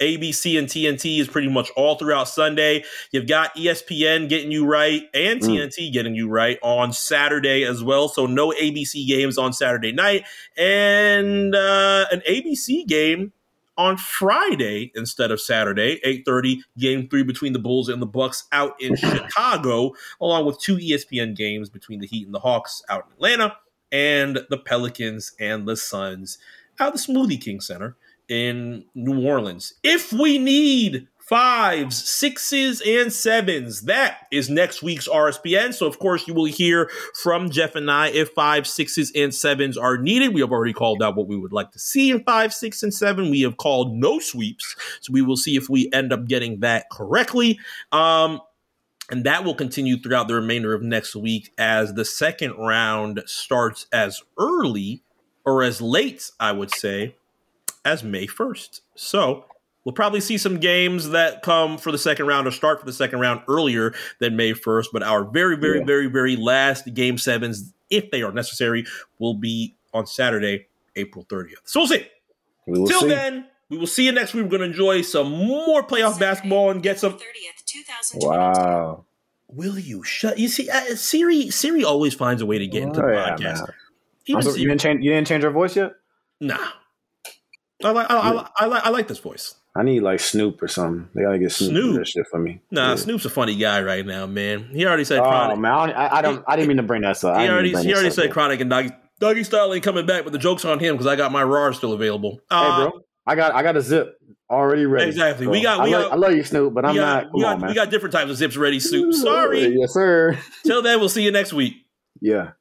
A B C and T N T is pretty much all throughout Sunday. You've got E S P N getting you right and T N T mm. getting you right on Saturday as well. So no A B C games on Saturday night and uh, an A B C game on Friday instead of Saturday. eight thirty, game three between the Bulls and the Bucks out in Chicago, along with two E S P N games between the Heat and the Hawks out in Atlanta and the Pelicans and the Suns out of the Smoothie King Center in New Orleans. If we need fives, sixes, and sevens, that is next week's R S P N. So, of course, you will hear from Jeff and I if fives, sixes, and sevens are needed. We have already called out what we would like to see in five, six, and seven. We have called no sweeps. So we will see if we end up getting that correctly. Um, and that will continue throughout the remainder of next week as the second round starts as early or as late, I would say, as May first. So we'll probably see some games that come for the second round or start for the second round earlier than May first. But our very, very, yeah. very, very last game sevens, if they are necessary, will be on Saturday, April thirtieth. So we'll see. We will Till see. then, we will see you next week. We're going to enjoy some more playoff Saturday, basketball and get some. thirtieth, wow. Will you shut? You see, uh, Siri Siri always finds a way to get into oh, the yeah, podcast. Also, you, didn't change, you didn't change her voice yet? Nah. I like I, I, I, I like I like this voice. I need like Snoop or something. They gotta get Snoop, Snoop. For that shit for me. Nah, yeah. Snoop's a funny guy right now, man. He already said. Oh chronic. man, I, I don't. I didn't mean to bring that up. He I already. He already said up, Chronic and Doggy. Doggy Style ain't coming back, but the joke's on him because I got my R A R still available. Uh, hey, bro, I got I got a zip already ready. Exactly. So we got. We I, got love, I love you, Snoop, but I'm got, not. Come we, got, on, man. We got different types of zips ready, Snoop. Sorry. Yes, sir. Till then, we'll see you next week. Yeah.